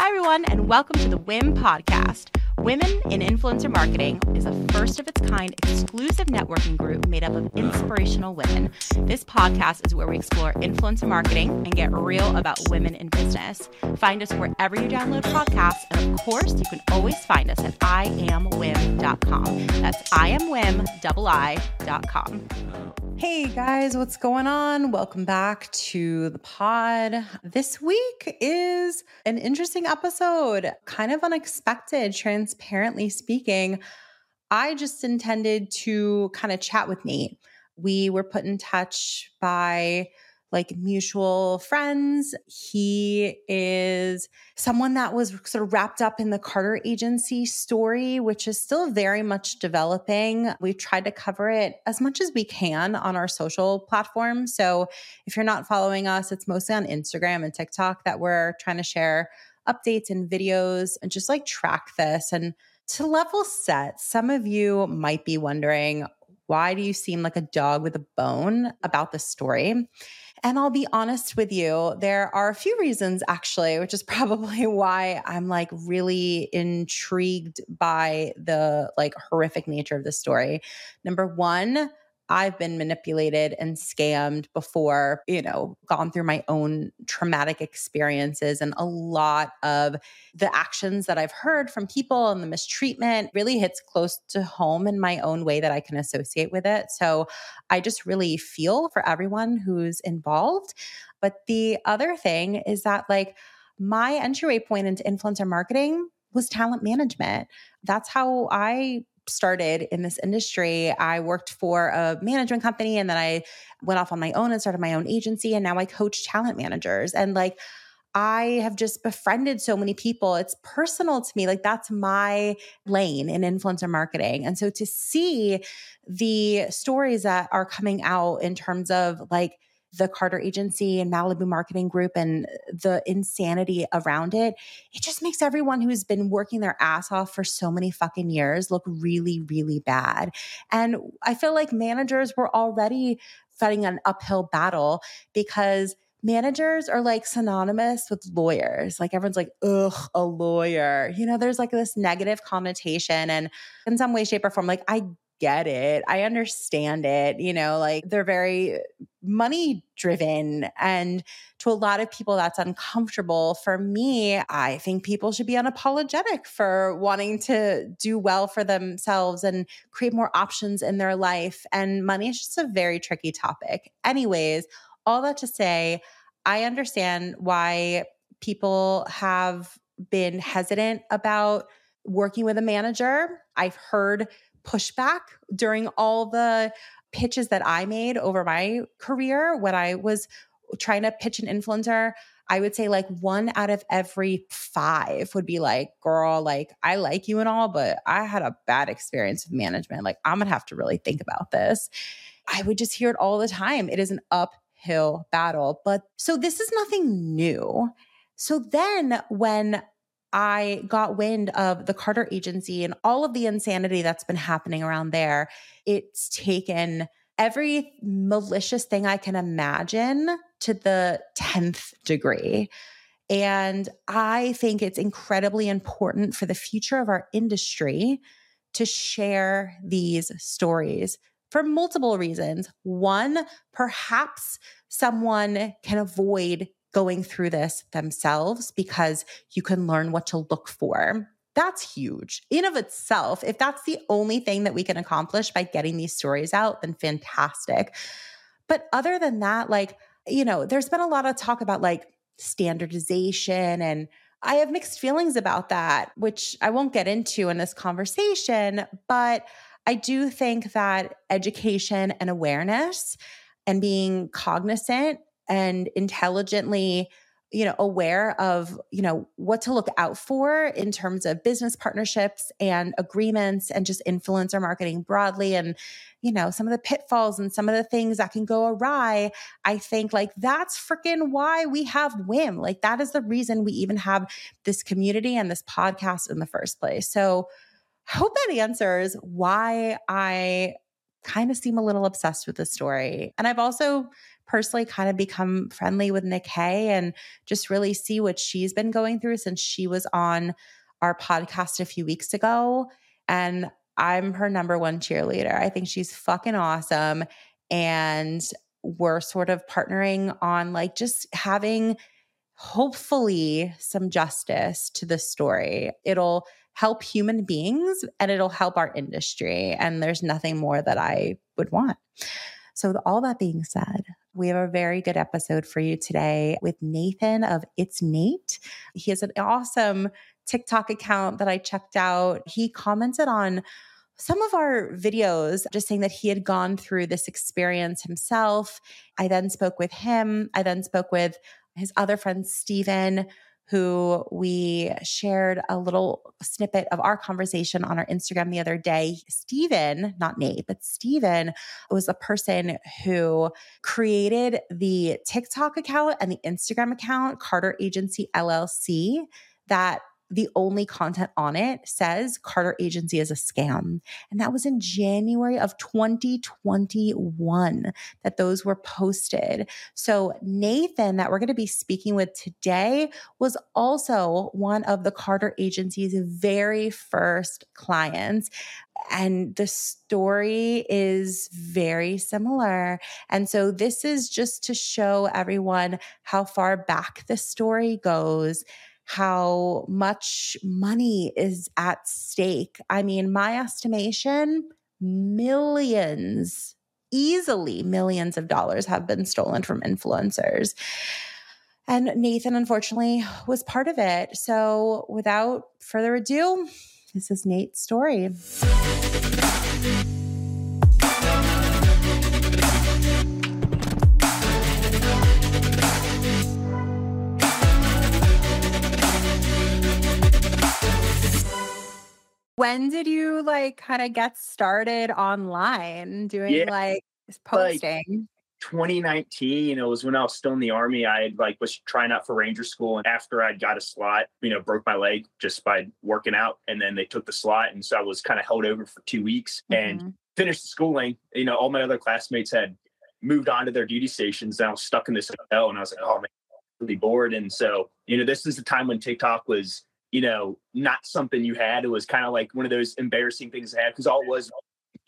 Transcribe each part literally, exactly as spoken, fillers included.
Hi, everyone, and welcome to the Wim podcast. Women in Influencer Marketing is a first-of-its-kind exclusive networking group made up of inspirational women. This podcast is where we explore influencer marketing and get real about women in business. Find us wherever you download podcasts. And, of course, you can always find us at I am Wim dot com. That's I am Wim dot com. Hey, guys, what's going on? Welcome back to the pod. This week is an interesting episode, kind of unexpected, trans- Transparently speaking, I just intended to kind of chat with Nate. We were put in touch by like mutual friends. He is someone that was sort of wrapped up in the Carter Agency story, which is still very much developing. We've tried to cover it as much as we can on our social platforms. So if you're not following us, it's mostly on Instagram and TikTok that we're trying to share updates and videos and just like track this. And to level set, some of you might be wondering, why do you seem like a dog with a bone about this story? And I'll be honest with you, there are a few reasons actually, which is probably why I'm like really intrigued by the like horrific nature of the story. Number one, I've been manipulated and scammed before, you know, gone through my own traumatic experiences, and a lot of the actions that I've heard from people and the mistreatment really hits close to home in my own way that I can associate with it. So I just really feel for everyone who's involved. But the other thing is that like my entryway point into influencer marketing was talent management. That's how I started in this industry. I worked for a management company, and then I went off on my own and started my own agency. And now I coach talent managers. And like, I have just befriended so many people. It's personal to me. Like, that's my lane in influencer marketing. And so to see the stories that are coming out in terms of like the Carter Agency and Malibu Marketing Group and the insanity around it, it just makes everyone who's been working their ass off for so many fucking years look really, really bad. And I feel like managers were already fighting an uphill battle because managers are like synonymous with lawyers. Like everyone's like, ugh, a lawyer. You know, there's like this negative connotation. And in some way, shape, or form, like I get it. I understand it. You know, like they're very money driven. And to a lot of people, that's uncomfortable. For me, I think people should be unapologetic for wanting to do well for themselves and create more options in their life. And money is just a very tricky topic. Anyways, all that to say, I understand why people have been hesitant about working with a manager. I've heard pushback during all the pitches that I made over my career when I was trying to pitch an influencer. I would say like one out of every five would be like, girl, like I like you and all, but I had a bad experience with management. Like I'm gonna have to really think about this. I would just hear it all the time. It is an uphill battle. But so this is nothing new. So then when I got wind of the Carter Agency and all of the insanity that's been happening around there, it's taken every malicious thing I can imagine to the tenth degree. And I think it's incredibly important for the future of our industry to share these stories for multiple reasons. One, perhaps someone can avoid going through this themselves because you can learn what to look for. That's huge in of itself. If that's the only thing that we can accomplish by getting these stories out, then fantastic. But other than that, like, you know, there's been a lot of talk about like standardization, and I have mixed feelings about that, which I won't get into in this conversation, but I do think that education and awareness and being cognizant and intelligently, you know, aware of, you know, what to look out for in terms of business partnerships and agreements and just influencer marketing broadly and, you know, some of the pitfalls and some of the things that can go awry. I think like that's freaking why we have Wim. Like that is the reason we even have this community and this podcast in the first place. So I hope that answers why I kind of seem a little obsessed with the story. And I've also personally kind of become friendly with Nikay and just really see what she's been going through since she was on our podcast a few weeks ago. And I'm her number one cheerleader. I think she's fucking awesome. And we're sort of partnering on like just having hopefully some justice to this story. It'll help human beings and it'll help our industry. And there's nothing more that I would want. So with all that being said, we have a very good episode for you today with Nathan of It's Nate. He has an awesome TikTok account that I checked out. He commented on some of our videos, just saying that he had gone through this experience himself. I then spoke with him. I then spoke with his other friend, Steven, who we shared a little snippet of our conversation on our Instagram the other day. Steven, not Nate, but Steven was the person who created the TikTok account and the Instagram account, Carter Agency L L C, that the only content on it says Carter Agency is a scam. And that was in January of twenty twenty-one that those were posted. So Nathan, that we're going to be speaking with today, was also one of the Carter Agency's very first clients. And the story is very similar. And so this is just to show everyone how far back the story goes, how much money is at stake. I mean, my estimation, millions, easily millions of dollars have been stolen from influencers. And Nathan, unfortunately, was part of it. So without further ado, this is Nate's story. When did you like kind of get started online doing yeah, like posting? Like twenty nineteen, it was when I was still in the Army. I had like was trying out for Ranger School, and after I'd got a slot, you know, broke my leg just by working out, and then they took the slot, and so I was kind of held over for two weeks mm-hmm. and finished the schooling. You know, all my other classmates had moved on to their duty stations, and I was stuck in this hotel, and I was like, oh man, I'm really bored. And so, you know, this is the time when TikTok was, you know, not something you had. It was kind of like one of those embarrassing things I had because all it was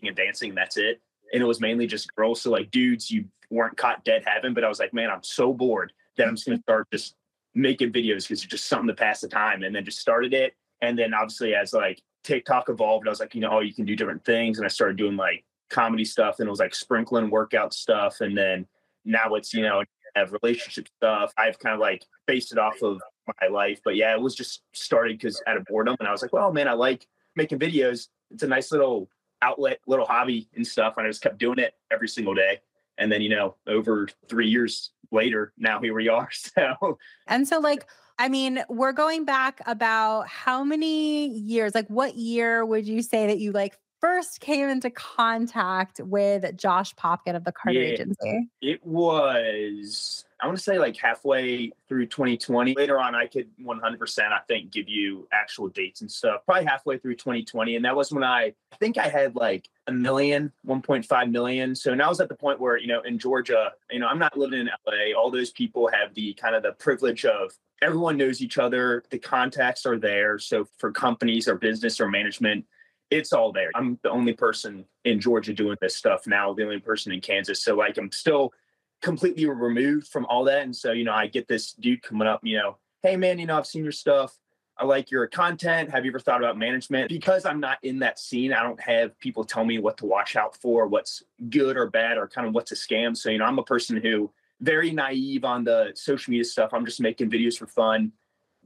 and dancing, that's it. And it was mainly just girls. So like dudes, you weren't caught dead having, but I was like, man, I'm so bored that I'm just going to start just making videos because it's just something to pass the time. And then just started it. And then obviously as like TikTok evolved, I was like, you know, oh, you can do different things. And I started doing like comedy stuff and it was like sprinkling workout stuff. And then now it's, you know, I have relationship stuff. I've kind of like based it off of my life. But yeah, it was just started because out of boredom. And I was like, well, man, I like making videos. It's a nice little outlet, little hobby and stuff. And I just kept doing it every single day. And then, you know, over three years later, now here we are. So, and so like, I mean, we're going back about how many years, like what year would you say that you like first came into contact with Josh Popkin of the Carter yeah, Agency? It was, I want to say like halfway through twenty twenty. Later on, I could one hundred percent, I think, give you actual dates and stuff. Probably halfway through twenty twenty. And that was when I, I think I had like a million, one point five million. So now I was at the point where, you know, in Georgia, you know, I'm not living in L A. All those people have the kind of the privilege of everyone knows each other. The contacts are there. So for companies or business or management, it's all there. I'm the only person in Georgia doing this stuff now, the only person in Kansas. So like, I'm still completely removed from all that. And so, you know, I get this dude coming up, you know, hey man, you know, I've seen your stuff. I like your content. Have you ever thought about management? Because I'm not in that scene, I don't have people tell me what to watch out for, what's good or bad, or kind of what's a scam. So, you know, I'm a person who very naive on the social media stuff. I'm just making videos for fun.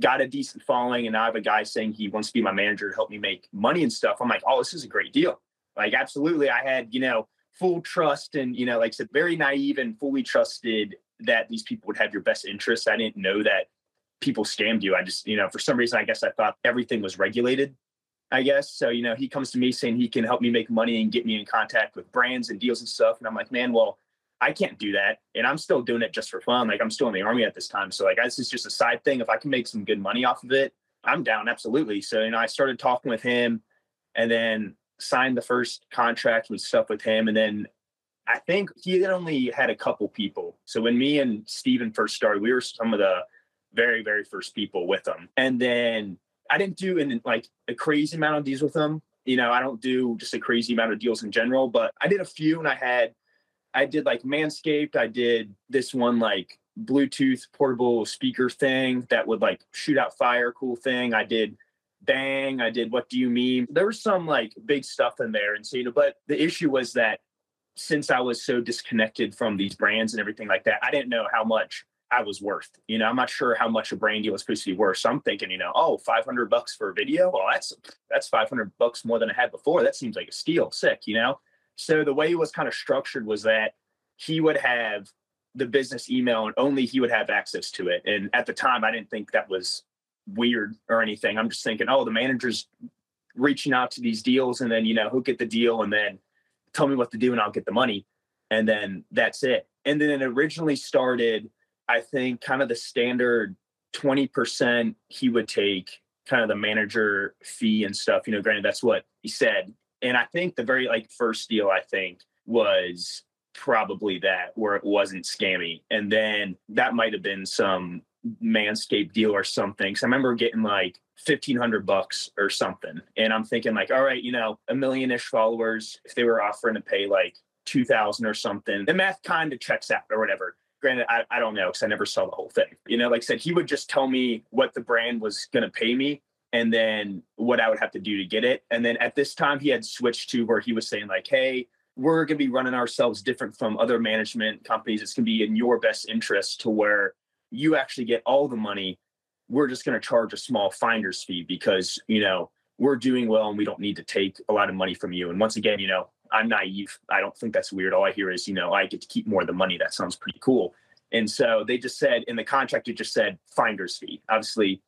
Got a decent following, and I have a guy saying he wants to be my manager to help me make money and stuff. I'm like, oh, this is a great deal. Like, absolutely. I had, you know, full trust and, you know, like I said, very naive and fully trusted that these people would have your best interests. I didn't know that people scammed you. I just, you know, for some reason, I guess I thought everything was regulated, I guess. So, you know, he comes to me saying he can help me make money and get me in contact with brands and deals and stuff. And I'm like, man, well, I can't do that. And I'm still doing it just for fun. Like I'm still in the Army at this time. So like, this is just a side thing. If I can make some good money off of it, I'm down. Absolutely. So, you know, I started talking with him and then signed the first contract and stuff with him. And then I think he had only had a couple people. So when me and Steven first started, we were some of the very, very first people with them. And then I didn't do an, like a crazy amount of deals with them. You know, I don't do just a crazy amount of deals in general, but I did a few, and I had, I did like Manscaped. I did this one, like Bluetooth portable speaker thing that would like shoot out fire. Cool thing. I did Bang. I did What Do You Mean? There was some like big stuff in there. And so, you know, but the issue was that since I was so disconnected from these brands and everything like that, I didn't know how much I was worth. You know, I'm not sure how much a brand deal was supposed to be worth. So I'm thinking, you know, oh, five hundred bucks for a video. Well, that's, that's five hundred bucks more than I had before. That seems like a steal. Sick, you know? So the way it was kind of structured was that he would have the business email and only he would have access to it. And at the time, I didn't think that was weird or anything. I'm just thinking, oh, the manager's reaching out to these deals, and then, you know, he'll get the deal and then tell me what to do and I'll get the money. And then that's it. And then it originally started, I think, kind of the standard twenty percent he would take, kind of the manager fee and stuff. You know, granted, that's what he said. And I think the very like first deal, I think, was probably that, where it wasn't scammy. And then that might have been some Manscaped deal or something. So I remember getting like fifteen hundred bucks or something. And I'm thinking like, all right, you know, a million-ish followers, if they were offering to pay like two thousand or something, the math kind of checks out or whatever. Granted, I, I don't know, because I never saw the whole thing. You know, like I said, he would just tell me what the brand was going to pay me and then what I would have to do to get it. And then at this time, he had switched to where he was saying like, hey, we're going to be running ourselves different from other management companies. It's going to be in your best interest to where you actually get all the money. We're just going to charge a small finder's fee because, you know, we're doing well and we don't need to take a lot of money from you. And once again, you know, I'm naive. I don't think that's weird. All I hear is, you know, I get to keep more of the money. That sounds pretty cool. And so they just said in the contract, it just said finder's fee. Obviously,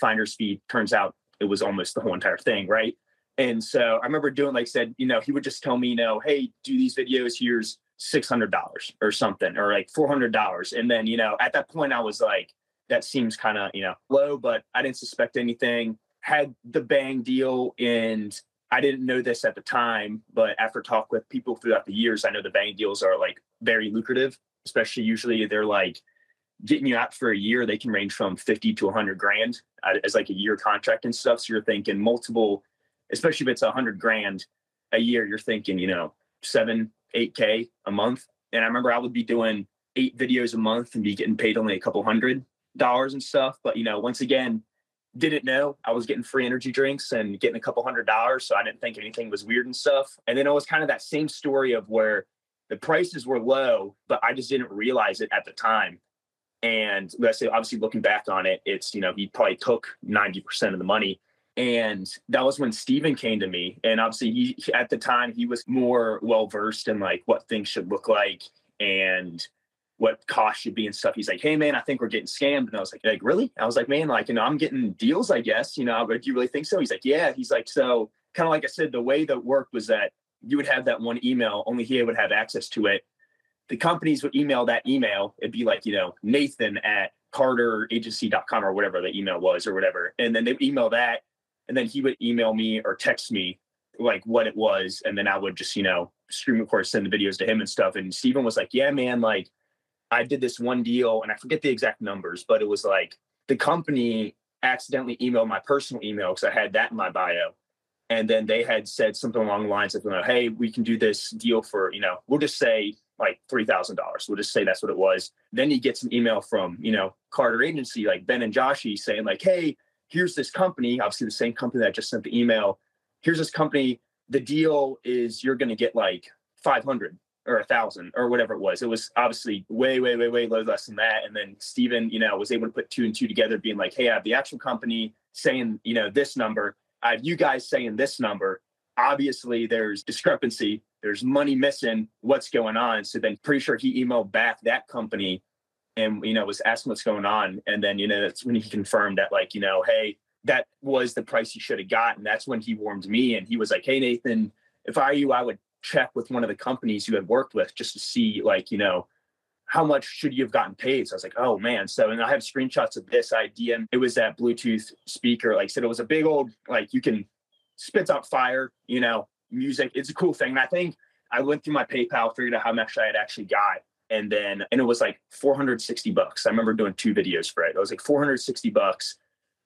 finder's fee, turns out it was almost the whole entire thing, right? And so I remember doing, like I said, you know, he would just tell me, you know, hey, do these videos, here's six hundred dollars or something, or like four hundred dollars. And then, you know, at that point, I was like, that seems kind of, you know, low, but I didn't suspect anything. Had the Bang deal, and I didn't know this at the time, but after talk with people throughout the years, I know the Bang deals are like very lucrative, especially usually they're like getting you out for a year. They can range from fifty to a hundred grand as like a year contract and stuff. So you're thinking multiple, especially if it's a hundred grand a year, you're thinking, you know, seven, eight K a month. And I remember I would be doing eight videos a month and be getting paid only a couple hundred dollars and stuff. But, you know, once again, didn't know I was getting free energy drinks and getting a couple hundred dollars. So I didn't think anything was weird and stuff. And then it was kind of that same story of where the prices were low, but I just didn't realize it at the time. And let's say, obviously looking back on it, it's, you know, he probably took ninety percent of the money. And that was when Steven came to me. And obviously, he, at the time, he was more well-versed in like what things should look like and what cost should be and stuff. He's like, hey, man, I think we're getting scammed. And I was like, like really? I was like, man, like, you know, I'm getting deals, I guess. You know, do you really think so? He's like, yeah. He's like, so kind of like I said, the way that worked was that you would have that one email, only he would have access to it. The companies would email that email. It'd be like, you know, Nathan at Carter Agency dot com or whatever the email was or whatever. And then they would email that. And then he would email me or text me like what it was. And then I would just, you know, stream, of course, send the videos to him and stuff. And Steven was like, yeah, man, like I did this one deal and I forget the exact numbers, but it was like the company accidentally emailed my personal email because I had that in my bio. And then they had said something along the lines of, hey, we can do this deal for, you know, we'll just say like three thousand dollars. We'll just say that's what it was. Then you get some email from, you know, Carter Agency, like Ben and Joshy saying like, hey, here's this company, obviously the same company that just sent the email. Here's this company. The deal is you're going to get like five hundred or one thousand or whatever it was. It was obviously way, way, way, way less than that. And then Steven, you know, was able to put two and two together being like, hey, I have the actual company saying, you know, this number. I have you guys saying this number. Obviously, there's discrepancy. There's money missing. What's going on? So then pretty sure he emailed back that company and, you know, was asking what's going on. And then, you know, that's when he confirmed that, like, you know, hey, that was the price you should have gotten. That's when he warned me. And he was like, hey, Nathan, if I were you, I would check with one of the companies you had worked with just to see, like, you know, how much should you have gotten paid? So I was like, oh, man. So, and I have screenshots of this idea. It was that Bluetooth speaker. Like I said, it was a big old, like, you can spit out fire, you know, music. It's a cool thing. And I think I went through my PayPal, figured out how much I had actually got. And then, and it was like four hundred sixty bucks. I remember doing two videos for it. It was like four hundred sixty bucks.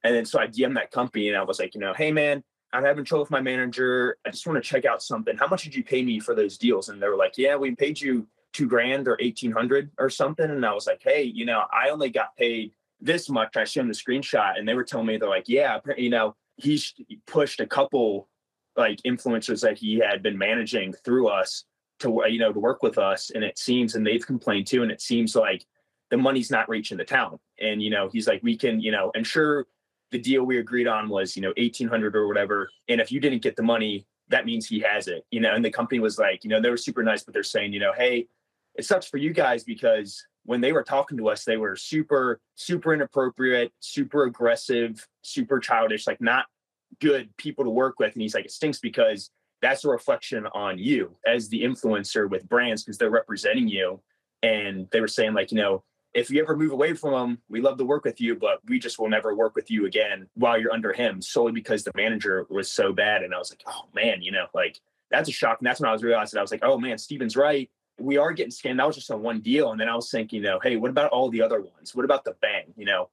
And then, so I D M'd that company and I was like, you know, hey man, I'm having trouble with my manager. I just want to check out something. How much did you pay me for those deals? And they were like, yeah, we paid you two grand or eighteen hundred or something. And I was like, hey, you know, I only got paid this much. I showed them the screenshot and they were telling me, they're like, yeah, you know, he's pushed a couple like influencers that he had been managing through us to, you know, to work with us. And it seems, and they've complained too. And it seems like the money's not reaching the town. And, you know, he's like, we can, you know, and sure, the deal we agreed on was, you know, eighteen hundred or whatever. And if you didn't get the money, that means he has it, you know, and the company was like, you know, they were super nice, but they're saying, you know, hey, it sucks for you guys because when they were talking to us, they were super, super inappropriate, super aggressive, super childish, like not good people to work with. And he's like, it stinks because that's a reflection on you as the influencer with brands because they're representing you. And they were saying like, you know, if you ever move away from him, we love to work with you, but we just will never work with you again while you're under him solely because the manager was so bad. And I was like, oh man, you know, like that's a shock. And that's when I was realizing I was like, oh man, Steven's right. We are getting scammed. That was just on one deal. And then I was thinking, you know, hey, what about all the other ones? What about the Bang? You know,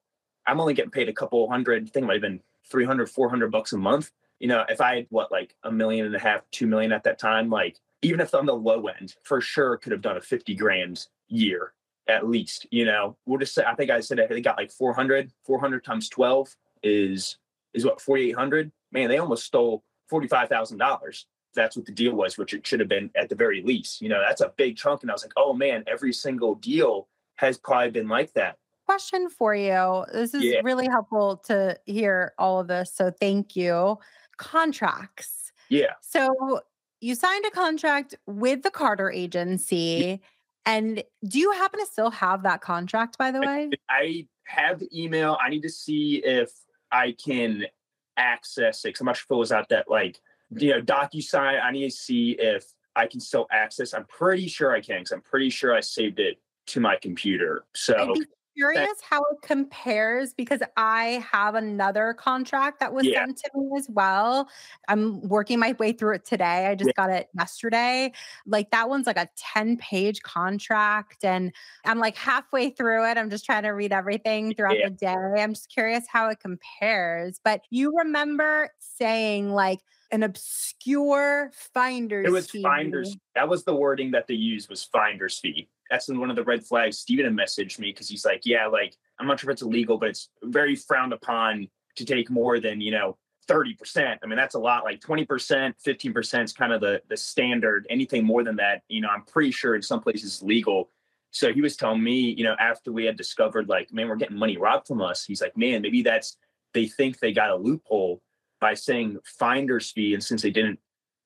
I'm only getting paid a couple hundred, I think it might have been three hundred, four hundred bucks a month. You know, if I had what, like a million and a half, two million at that time, like even if I'm the low end, for sure could have done a fifty grand year at least, you know, we'll just say, I think I said, I got like four hundred, four hundred times twelve is, is what, forty-eight hundred, man, they almost stole forty-five thousand dollars. That's what the deal was, which it should have been at the very least, you know, that's a big chunk. And I was like, oh man, every single deal has probably been like that. Question for you. This is yeah. really helpful to hear all of this. So thank you. Contracts. Yeah. So you signed a contract with the Carter Agency. And do you happen to still have that contract, by the way? I have the email. I need to see if I can access it. Because I'm not sure if it was out that, like, you know, DocuSign. I need to see if I can still access. I'm pretty sure I can because I'm pretty sure I saved it to my computer. So I'd be curious that, how it compares because I have another contract that was yeah. sent to me as well. I'm working my way through it today. I just yeah. got it yesterday. Like that one's like a ten page contract and I'm like halfway through it. I'm just trying to read everything throughout yeah. the day. I'm just curious how it compares. But you remember saying like, an obscure finder's fee. It was fee. finder's. That was the wording that they used was finder's fee. That's one of the red flags. Steven had messaged me because he's like, yeah, like, I'm not sure if it's illegal, but it's very frowned upon to take more than, you know, thirty percent. I mean, that's a lot, like twenty percent, fifteen percent is kind of the, the standard. Anything more than that, you know, I'm pretty sure in some places legal. So he was telling me, you know, after we had discovered like, man, we're getting money robbed from us. He's like, man, maybe that's, they think they got a loophole by saying finder's fee. And since they didn't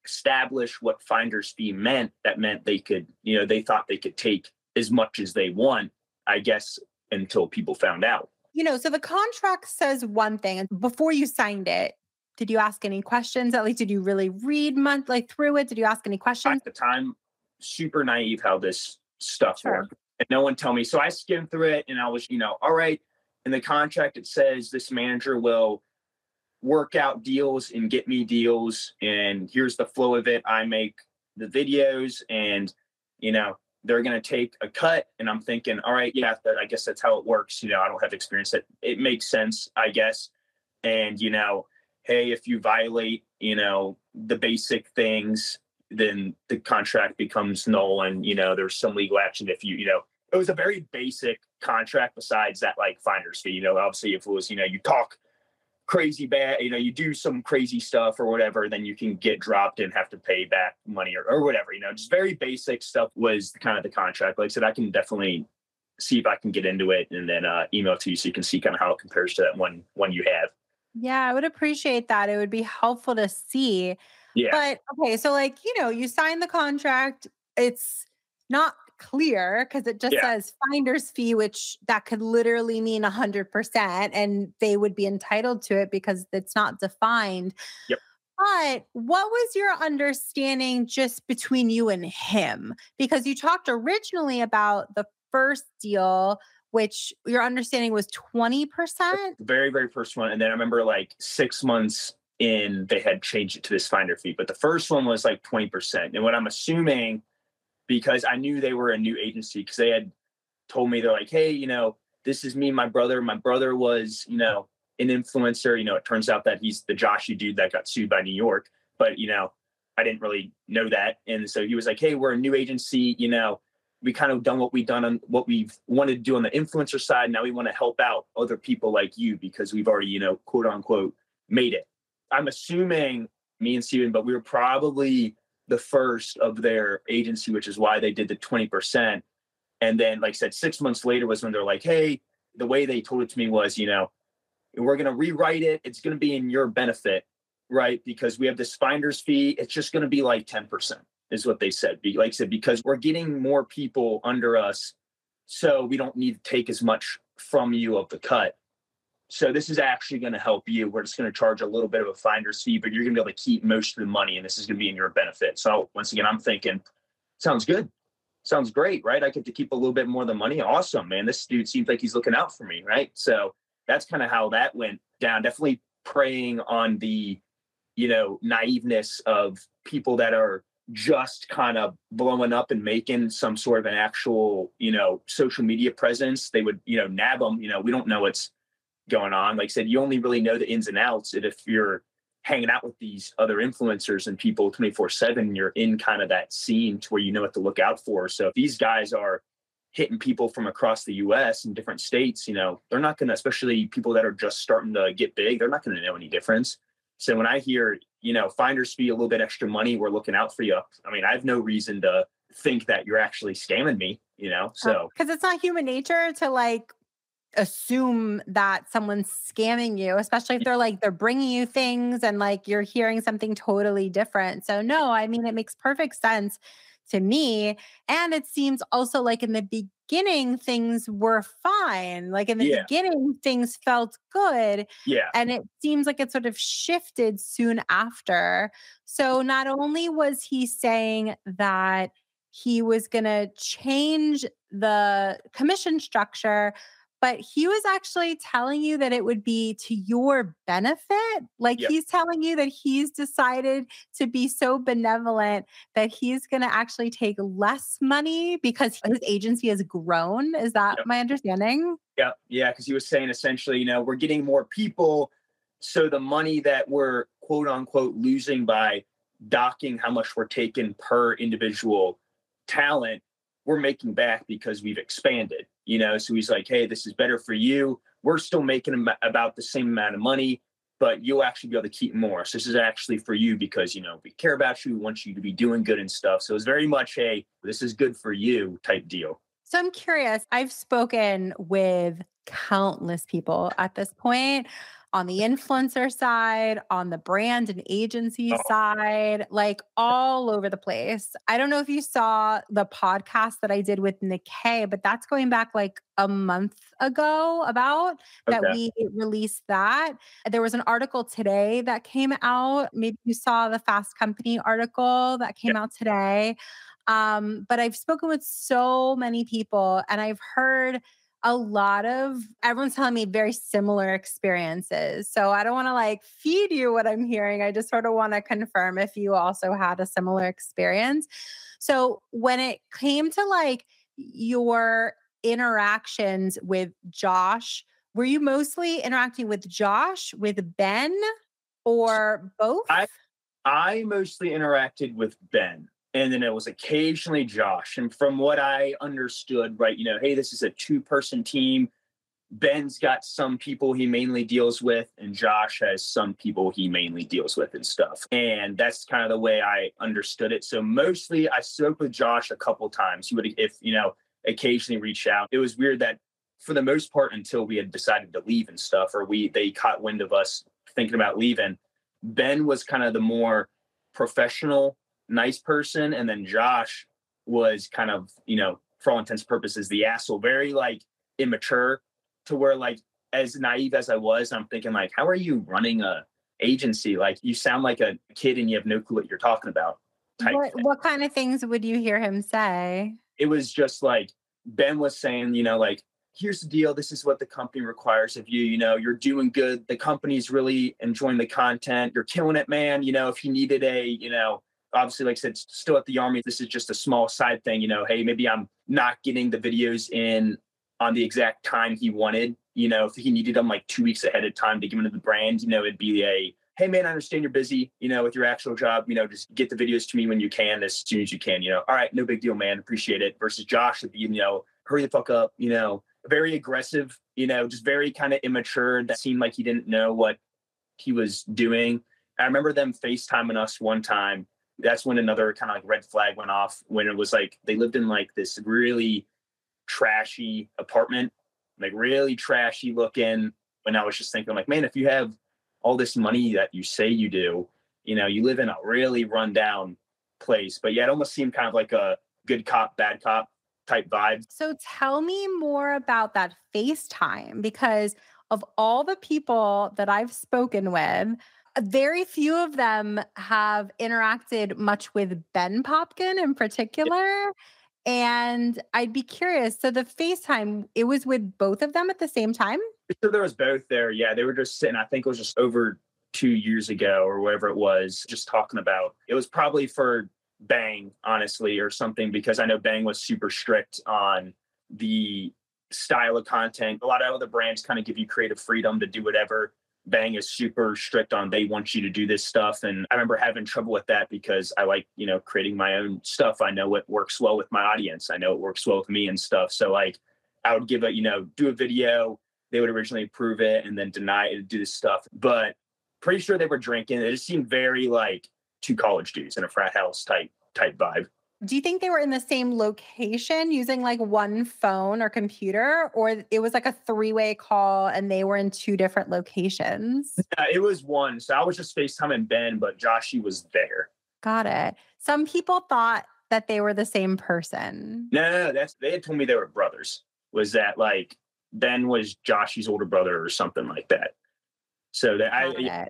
establish what finder's fee meant, that meant they could, you know, they thought they could take as much as they want, I guess, until people found out. You know, so the contract says one thing. And before you signed it, did you ask any questions? At least, did you really read month like through it? Did you ask any questions? At the time, super naive how this stuff sure. worked. And no one told me. So I skimmed through it and I was, you know, all right. In the contract, it says this manager will work out deals and get me deals. And here's the flow of it. I make the videos and, you know, they're going to take a cut. And I'm thinking, all right, yeah, I guess that's how it works. You know, I don't have experience that it makes sense, I guess. And, you know, hey, if you violate, you know, the basic things, then the contract becomes null. And, you know, there's some legal action if you, you know, it was a very basic contract besides that, like finder's fee, you know, obviously if it was, you know, you talk crazy bad, you know, you do some crazy stuff or whatever, then you can get dropped and have to pay back money or, or whatever, you know, just very basic stuff was kind of the contract. Like I said, I can definitely see if I can get into it and then uh, email to you so you can see kind of how it compares to that one, one you have. Yeah, I would appreciate that. It would be helpful to see. Yeah. But okay. So like, you know, you sign the contract, it's not clear because it just yeah. says finder's fee, which that could literally mean one hundred percent and they would be entitled to it because it's not defined. Yep. But what was your understanding just between you and him? Because you talked originally about the first deal, which your understanding was twenty percent. Very, very first one. And then I remember like six months in, they had changed it to this finder fee. But the first one was like twenty percent. And what I'm assuming, because I knew they were a new agency, because they had told me, they're like, hey, you know, this is me, my brother. My brother was, you know, an influencer. You know, it turns out that he's the Joshy dude that got sued by New York. But, you know, I didn't really know that. And so he was like, hey, we're a new agency. You know, we kind of done what we've done on what we've wanted to do on the influencer side. Now we want to help out other people like you, because we've already, you know, quote unquote, made it. I'm assuming me and Steven, but we were probably the first of their agency, which is why they did the twenty percent. And then, like I said, six months later was when they're like, hey, the way they told it to me was, you know, we're going to rewrite it. It's going to be in your benefit, right? Because we have this finder's fee. It's just going to be like ten percent is what they said. Like I said, because we're getting more people under us, so we don't need to take as much from you of the cut. So this is actually going to help you. We're just going to charge a little bit of a finder's fee, but you're going to be able to keep most of the money, and this is going to be in your benefit. So once again, I'm thinking, sounds good. Sounds great, right? I get to keep a little bit more of the money. Awesome, man. This dude seems like he's looking out for me, right? So that's kind of how that went down. Definitely preying on the, you know, naiveness of people that are just kind of blowing up and making some sort of an actual, you know, social media presence. They would, you know, nab them. You know, we don't know what's going on. Like I said, you only really know the ins and outs if you're hanging out with these other influencers and people twenty-four seven, you're in kind of that scene to where you know what to look out for. So if these guys are hitting people from across the U S and different states, you know, they're not going to, especially people that are just starting to get big, they're not going to know any difference. So when I hear, you know, finder's fee, a little bit extra money, we're looking out for you, I mean, I have no reason to think that you're actually scamming me, you know, so. Because it's not human nature to like assume that someone's scamming you, especially if they're like, they're bringing you things and like you're hearing something totally different. So no, I mean, it makes perfect sense to me. And it seems also like in the beginning, things were fine. Like in the yeah. beginning, things felt good. Yeah. And it seems like it sort of shifted soon after. So not only was he saying that he was going to change the commission structure, but he was actually telling you that it would be to your benefit. Like yep. he's telling you that he's decided to be so benevolent that he's going to actually take less money because his agency has grown. Is that yep. my understanding? Yeah. Yeah. Because he was saying essentially, you know, we're getting more people. So the money that we're quote unquote losing by docking how much we're taking per individual talent, we're making back because we've expanded, you know? So he's like, hey, this is better for you. We're still making about the same amount of money, but you'll actually be able to keep more. So this is actually for you because, you know, we care about you. We want you to be doing good and stuff. So it's very much, hey, this is good for you type deal. So I'm curious, I've spoken with countless people at this point on the influencer side, on the brand and agency oh. side, like all over the place. I don't know if you saw the podcast that I did with Nikay, but that's going back like a month ago about okay. that we released that. There was an article today that came out. Maybe you saw the Fast Company article that came yeah. out today. Um, but I've spoken with so many people and I've heard a lot of, everyone's telling me very similar experiences. So I don't want to like feed you what I'm hearing. I just sort of want to confirm if you also had a similar experience. So when it came to like your interactions with Josh, were you mostly interacting with Josh, with Ben, or both? I, I mostly interacted with Ben. And then it was occasionally Josh. And from what I understood, right, you know, hey, this is a two-person team. Ben's got some people he mainly deals with, and Josh has some people he mainly deals with and stuff. And that's kind of the way I understood it. So mostly I spoke with Josh a couple times. He would, if, you know, occasionally reach out. It was weird that for the most part, until we had decided to leave and stuff, or we they caught wind of us thinking about leaving, Ben was kind of the more professional, nice person. And then Josh was kind of, you know, for all intents and purposes, the asshole, very like immature to where like as naive as I was, I'm thinking like, how are you running a agency? Like you sound like a kid and you have no clue what you're talking about. What, what kind of things would you hear him say? It was just like, Ben was saying, you know, like, here's the deal. This is what the company requires of you. You know, you're doing good. The company's really enjoying the content. You're killing it, man. You know, if you needed a, you know, obviously, like I said, still at the Army, this is just a small side thing. You know, hey, maybe I'm not getting the videos in on the exact time he wanted. You know, if he needed them like two weeks ahead of time to give them to the brand, you know, it'd be a, hey, man, I understand you're busy, you know, with your actual job, you know, just get the videos to me when you can, as soon as you can, you know, all right, no big deal, man. Appreciate it. Versus Josh would be, you know, hurry the fuck up, you know, very aggressive, you know, just very kind of immature. That seemed like he didn't know what he was doing. I remember them FaceTiming us one time. That's when another kind of like red flag went off, when it was like, they lived in like this really trashy apartment, like really trashy looking. And I was just thinking like, man, if you have all this money that you say you do, you know, you live in a really rundown place. But yeah, it almost seemed kind of like a good cop, bad cop type vibe. So tell me more about that FaceTime, because of all the people that I've spoken with, very few of them have interacted much with Ben Popkin in particular. Yeah. And I'd be curious. So the FaceTime, it was with both of them at the same time? So there was both there. Yeah, they were just sitting, I think it was just over two years ago or whatever it was, just talking about, it was probably for Bang, honestly, or something, because I know Bang was super strict on the style of content. A lot of other brands kind of give you creative freedom to do whatever. Bang is super strict on, they want you to do this stuff. And I remember having trouble with that because I like, you know, creating my own stuff. I know what works well with my audience. I know it works well with me and stuff. So like I would give a, you know, do a video, they would originally approve it and then deny it and do this stuff. But pretty sure they were drinking. It just seemed very like two college dudes in a frat house type type vibe. Do you think they were in the same location using like one phone or computer, or it was like a three-way call and they were in two different locations? Yeah, it was one. So I was just FaceTiming Ben, but Joshi was there. Got it. Some people thought that they were the same person. No, no, no that's, they had told me they were brothers. Was that like Ben was Joshi's older brother or something like that? So that Got I, yeah,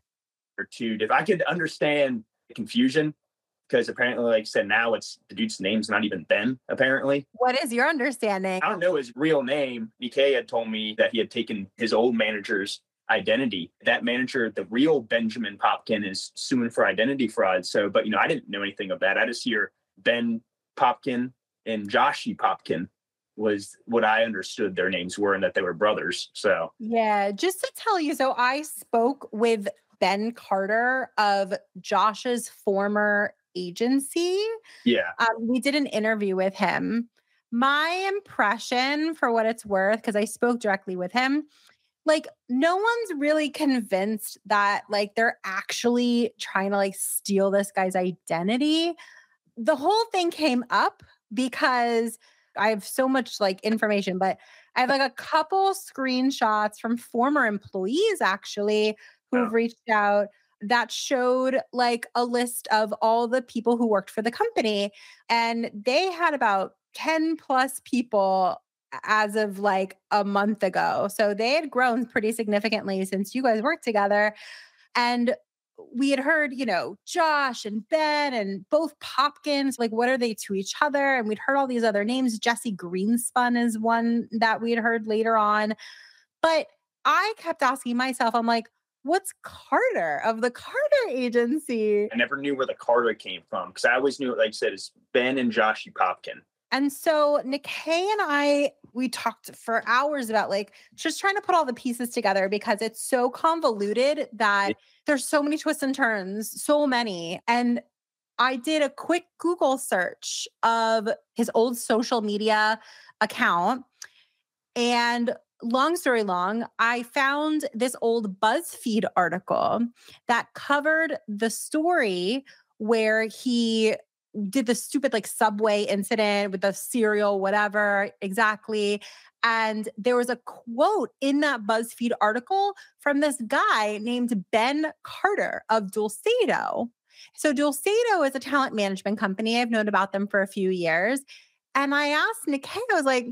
or two. If I could understand the confusion. Because apparently, like I said, now it's the dude's name's not even Ben, apparently. What is your understanding? I don't know his real name. Nikay had told me that he had taken his old manager's identity. That manager, the real Benjamin Popkin, is suing for identity fraud. So, but, you know, I didn't know anything of that. I just hear Ben Popkin and Joshy Popkin was what I understood their names were, and that they were brothers. So, yeah, just to tell you, so I spoke with Ben Carter of Josh's former agency. Yeah. Um, we did an interview with him. My impression, for what it's worth, because I spoke directly with him, like no one's really convinced that like they're actually trying to like steal this guy's identity. The whole thing came up because I have so much like information, but I have like a couple screenshots from former employees actually who've reached out that showed like a list of all the people who worked for the company. And they had about ten plus people as of like a month ago. So they had grown pretty significantly since you guys worked together. And we had heard, you know, Josh and Ben and both Popkins, like what are they to each other? And we'd heard all these other names. Jesse Greenspun is one that we had heard later on. But I kept asking myself, I'm like, what's Carter of the Carter Agency? I never knew where the Carter came from, because I always knew, like I said, it's Ben and Joshy Popkin. And so Nikay and I, we talked for hours about like just trying to put all the pieces together, because it's so convoluted that it, there's so many twists and turns, so many. And I did a quick Google search of his old social media account, and long story long, I found this old BuzzFeed article that covered the story where he did the stupid like subway incident with the cereal, whatever, exactly. And there was a quote in that BuzzFeed article from this guy named Ben Carter of Dulcedo. So Dulcedo is a talent management company. I've known about them for a few years. And I asked Nikay, I was like,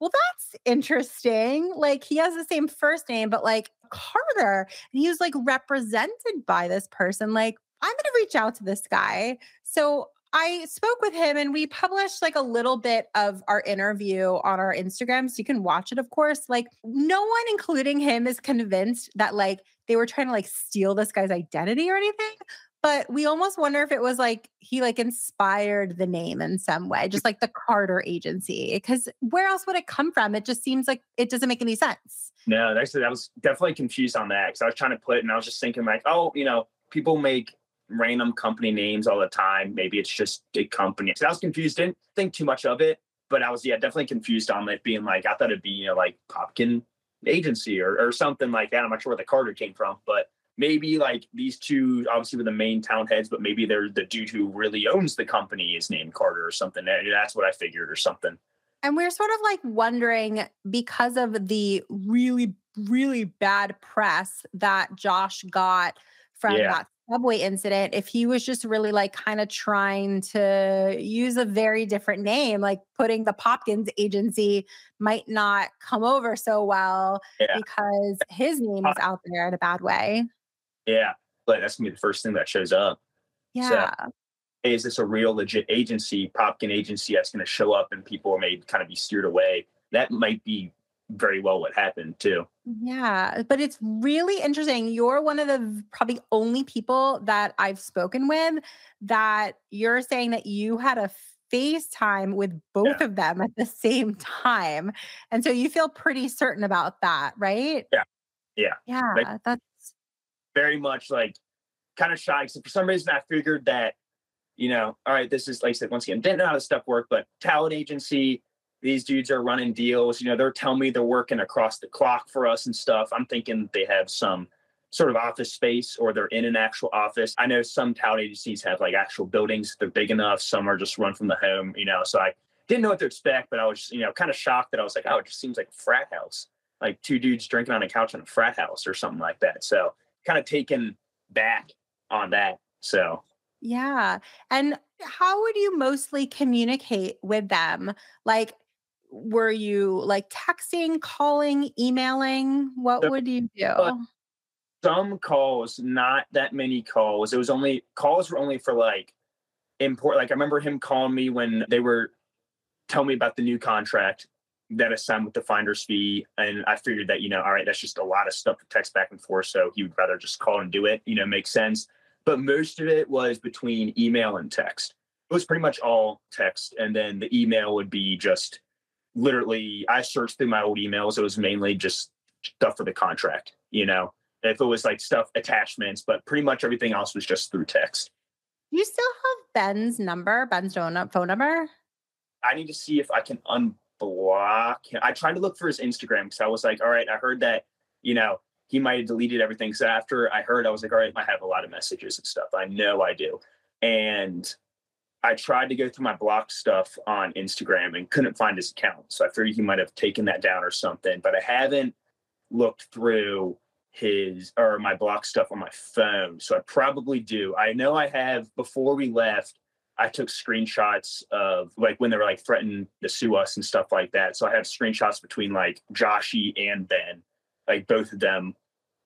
well, that's interesting. Like he has the same first name, but like Carter, and he was like represented by this person. Like I'm going to reach out to this guy. So I spoke with him and we published like a little bit of our interview on our Instagram. So you can watch it, of course. Like no one, including him, is convinced that like they were trying to like steal this guy's identity or anything. But we almost wonder if it was like he like inspired the name in some way, just like the Carter Agency, because where else would it come from? It just seems like it doesn't make any sense. No, actually, I was definitely confused on that because I was trying to put and I was just thinking like, oh, you know, people make random company names all the time. Maybe it's just a company. So I was confused. Didn't think too much of it, but I was, yeah, definitely confused on it being like, I thought it'd be, you know, like Popkin Agency or, or something like that. I'm not sure where the Carter came from, but maybe like these two obviously were the main town heads, but maybe they're the dude who really owns the company is named Carter or something. That's what I figured or something. And we're sort of like wondering because of the really, really bad press that Josh got from yeah. that subway incident, if he was just really like kind of trying to use a very different name, like putting the Popkins Agency might not come over so well yeah. because his name is out there in a bad way. Yeah, but that's gonna be the first thing that shows up. Yeah. So, hey, is this a real legit agency, Popkin Agency, that's gonna show up and people may kind of be steered away? That might be very well what happened too. Yeah, but it's really interesting. You're one of the probably only people that I've spoken with that you're saying that you had a FaceTime with both yeah. of them at the same time. And so you feel pretty certain about that, right? Yeah, yeah. Yeah, like, that's very much like kind of shy. So for some reason I figured that, you know, all right, this is like I said, once again, didn't know how this stuff worked, but talent agency, these dudes are running deals. You know, they're telling me they're working across the clock for us and stuff. I'm thinking they have some sort of office space or they're in an actual office. I know some talent agencies have like actual buildings. They're big enough. Some are just run from the home, you know, so I didn't know what to expect, but I was, you know, kind of shocked that I was like, oh, it just seems like a frat house, like two dudes drinking on a couch in a frat house or something like that. So kind of taken back on that. So. Yeah. And how would you mostly communicate with them? Like, were you like texting, calling, emailing? What so, would you do? Uh, some calls, not that many calls. It was only calls were only for like import. Like I remember him calling me when they were telling me about the new contract that I signed with the finder's fee. And I figured that, you know, all right, that's just a lot of stuff to text back and forth. So he would rather just call and do it, you know, makes sense. But most of it was between email and text. It was pretty much all text. And then the email would be just literally, I searched through my old emails. It was mainly just stuff for the contract, you know, if it was like stuff, attachments, but pretty much everything else was just through text. You still have Ben's number, Ben's phone number? I need to see if I can unblock him. I tried to look for his Instagram because I was like, all right, I heard that, you know, he might have deleted everything. So after I heard, I was like, all right, I have a lot of messages and stuff. I know I do. And I tried to go through my blocked stuff on Instagram and couldn't find his account. So I figured he might have taken that down or something, but I haven't looked through his or my blocked stuff on my phone. So I probably do. I know I have, before we left, I took screenshots of like when they were like threatening to sue us and stuff like that. So I have screenshots between like Joshy and Ben, like both of them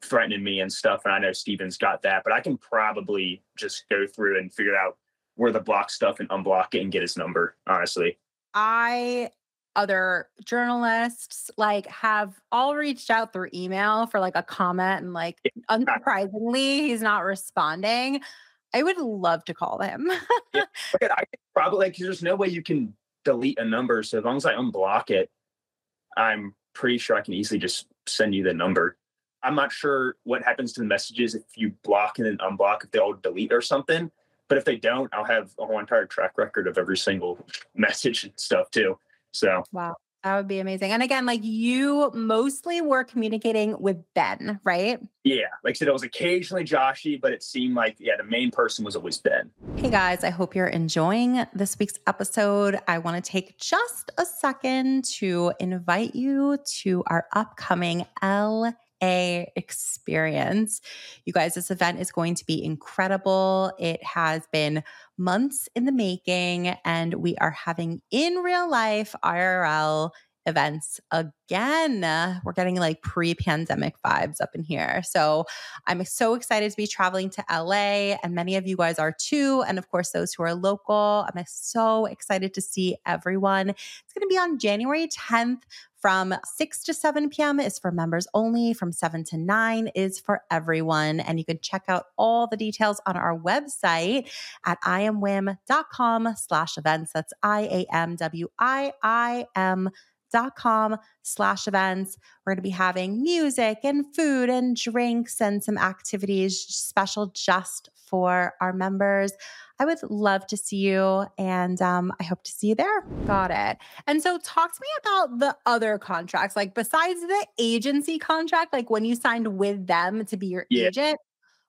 threatening me and stuff. And I know Steven's got that, but I can probably just go through and figure out where the block stuff and unblock it and get his number, honestly. I, other journalists, like have all reached out through email for like a comment and like, yeah. unsurprisingly, he's not responding. I would love to call him. yeah. I could probably, like, there's no way you can delete a number. So as long as I unblock it, I'm pretty sure I can easily just send you the number. I'm not sure what happens to the messages if you block and then unblock, if they all delete or something. But if they don't, I'll have a whole entire track record of every single message and stuff too. So wow, that would be amazing. And again, like you mostly were communicating with Ben, right? Yeah. Like I said, it was occasionally Joshy, but it seemed like, yeah, the main person was always Ben. Hey guys, I hope you're enjoying this week's episode. I want to take just a second to invite you to our upcoming L A experience. You guys, this event is going to be incredible. It has been months in the making and we are having in real life I R L events again. Uh, we're getting like pre-pandemic vibes up in here. So I'm so excited to be traveling to L A, and many of you guys are too. And of course, those who are local, I'm so excited to see everyone. It's going to be on January tenth. From six to seven p.m. is for members only. From seven to nine is for everyone. And you can check out all the details on our website at I am Wim dot com slash events. That's I A M W I I M dot com slash events. We're going to be having music and food and drinks and some activities special just for our members. I would love to see you, and um, I hope to see you there. Got it. And so talk to me about the other contracts, like besides the agency contract, like when you signed with them to be your yeah. agent.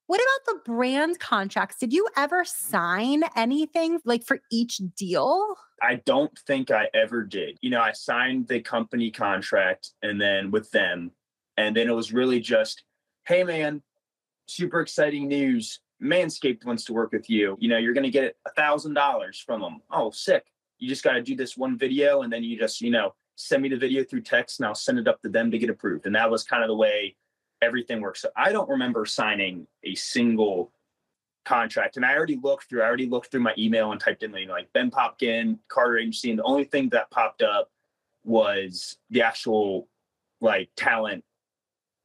What about the brand contracts? Did you ever sign anything like for each deal? I don't think I ever did. You know, I signed the company contract and then with them, and then it was really just, hey man, super exciting news. Manscaped wants to work with you. You know, you're going to get a thousand dollars from them. Oh, sick. You just got to do this one video. And then you just, you know, send me the video through text and I'll send it up to them to get approved. And that was kind of the way everything works. So I don't remember signing a single contract. And I already looked through, I already looked through my email and typed in, you know, like Ben Popkin, Carter Agency. And the only thing that popped up was the actual like talent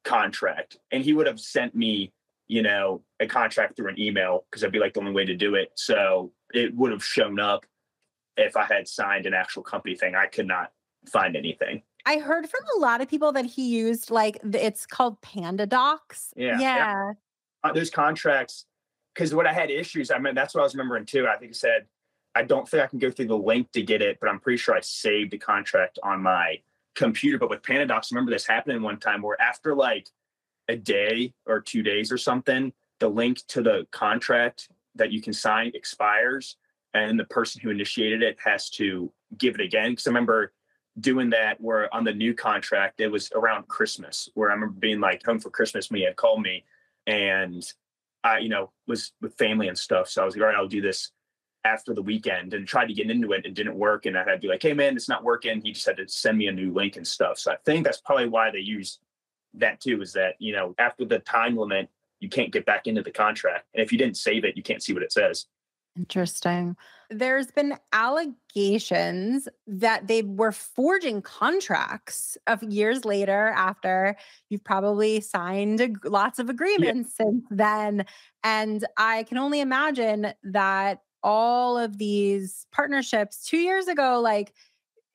contract. And he would have sent me, you know, a contract through an email because that'd be like the only way to do it. So it would have shown up if I had signed an actual company thing. I could not find anything. I heard from a lot of people that he used, like, it's called PandaDocs. Yeah. Yeah. yeah. Those contracts, because what I had issues, I mean, that's what I was remembering too. I think it said, I don't think I can go through the link to get it, but I'm pretty sure I saved the contract on my computer. But with PandaDocs, I remember this happening one time where after like a day or two days or something, the link to the contract that you can sign expires, and the person who initiated it has to give it again. Because I remember doing that where on the new contract, it was around Christmas, where I remember being like home for Christmas when he had called me, and I, you know, was with family and stuff. So I was like, all right, I'll do this after the weekend, and tried to get into it and didn't work. And I had to be like, hey man, it's not working. He just had to send me a new link and stuff. So I think that's probably why they used that too, is that, you know, after the time limit, you can't get back into the contract. And if you didn't save it, you can't see what it says. Interesting. There's been allegations that they were forging contracts of years later after you've probably signed lots of agreements yeah. since then. And I can only imagine that all of these partnerships two years ago, like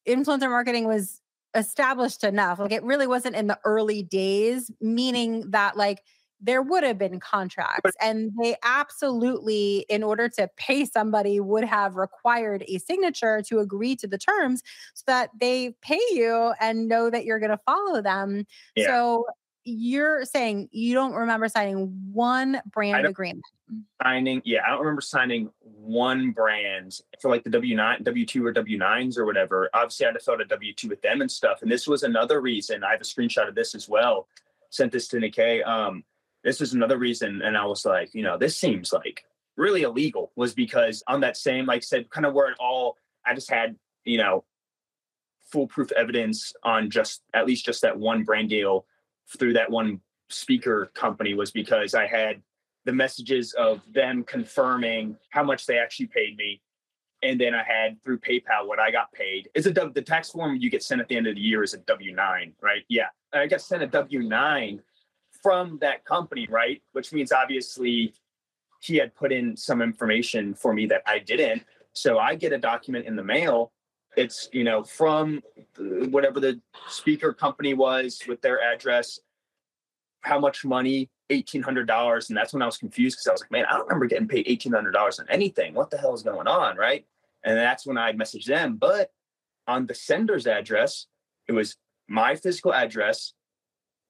influencer marketing was established enough. Like it really wasn't in the early days, meaning that like there would have been contracts, and they absolutely, in order to pay somebody, would have required a signature to agree to the terms so that they pay you and know that you're going to follow them. Yeah. So you're saying you don't remember signing one brand agreement? Signing, yeah, I don't remember signing one brand for like the W nine, W two or W nines or whatever. Obviously, I had to fill out a W two with them and stuff. And this was another reason. I have a screenshot of this as well. Sent this to Nikay. Um, This is another reason. And I was like, you know, this seems like really illegal, was because on that same, like I said, kind of where it all, I just had, you know, foolproof evidence on just, at least just that one brand deal through that one speaker company, was because I had the messages of them confirming how much they actually paid me. And then I had through PayPal what I got paid. It's a the tax form you get sent at the end of the year is a W nine, right? Yeah. I got sent a W nine from that company, right? Which means obviously he had put in some information for me that I didn't. So I get a document in the mail. It's, you know, from whatever the speaker company was with their address, how much money, eighteen hundred dollars. And that's when I was confused, because I was like, man, I don't remember getting paid eighteen hundred dollars on anything. What the hell is going on, right? And that's when I messaged them. But on the sender's address, it was my physical address,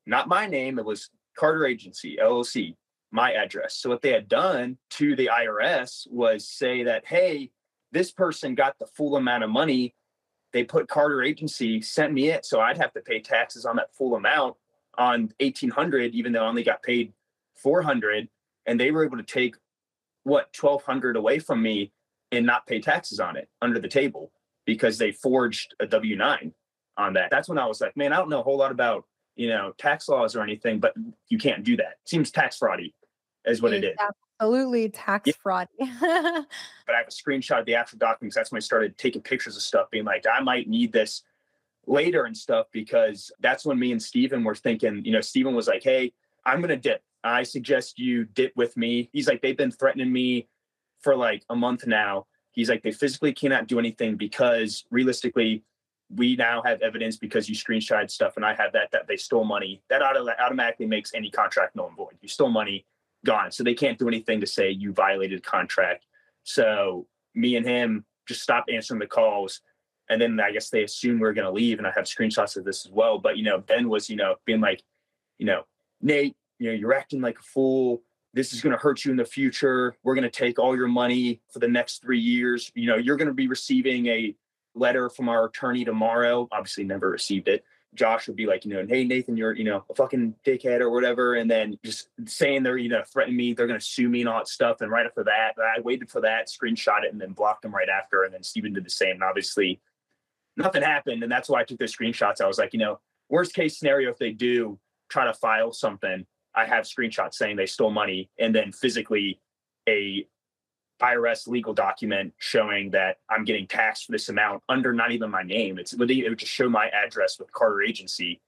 not my name. It was Carter Agency, L L C, my address. So what they had done to the I R S was say that, hey, this person got the full amount of money. They put Carter Agency, sent me it. So I'd have to pay taxes on that full amount on eighteen hundred, even though I only got paid four hundred. And they were able to take, what, twelve hundred away from me and not pay taxes on it under the table because they forged a W nine. on that. That's when I was like, man, I don't know a whole lot about, you know, tax laws or anything, but you can't do that. Seems tax fraudy is what it is. Absolutely tax yeah. fraud. But I have a screenshot of the actual documents. That's when I started taking pictures of stuff, being like, I might need this later and stuff, because that's when me and Steven were thinking, you know, Steven was like, hey, I'm going to dip. I suggest you dip with me. He's like, they've been threatening me for like a month now. He's like, they physically cannot do anything because realistically, we now have evidence because you screenshot stuff and I have that, that they stole money. That auto- automatically makes any contract null and void. You stole money, gone. So they can't do anything to say you violated contract. So me and him just stopped answering the calls. And then I guess they assumed we were going to leave. And I have screenshots of this as well. But, you know, Ben was, you know, being like, you know, Nate, you know, you're acting like a fool. This is going to hurt you in the future. We're going to take all your money for the next three years. You know, you're going to be receiving a letter from our attorney tomorrow. Obviously never received it. Josh would be like, you know, hey, Nathan, you're, you know, a fucking dickhead or whatever. And then just saying they're, you know, threatening me, they're going to sue me and all that stuff. And right after that, I waited for that, screenshot it, and then blocked them right after. And then Steven did the same. And obviously nothing happened. And that's why I took those screenshots. I was like, you know, worst case scenario, if they do try to file something, I have screenshots saying they stole money, and then physically a I R S legal document showing that I'm getting taxed for this amount under not even my name. It's, it would just show my address with Carter Agency,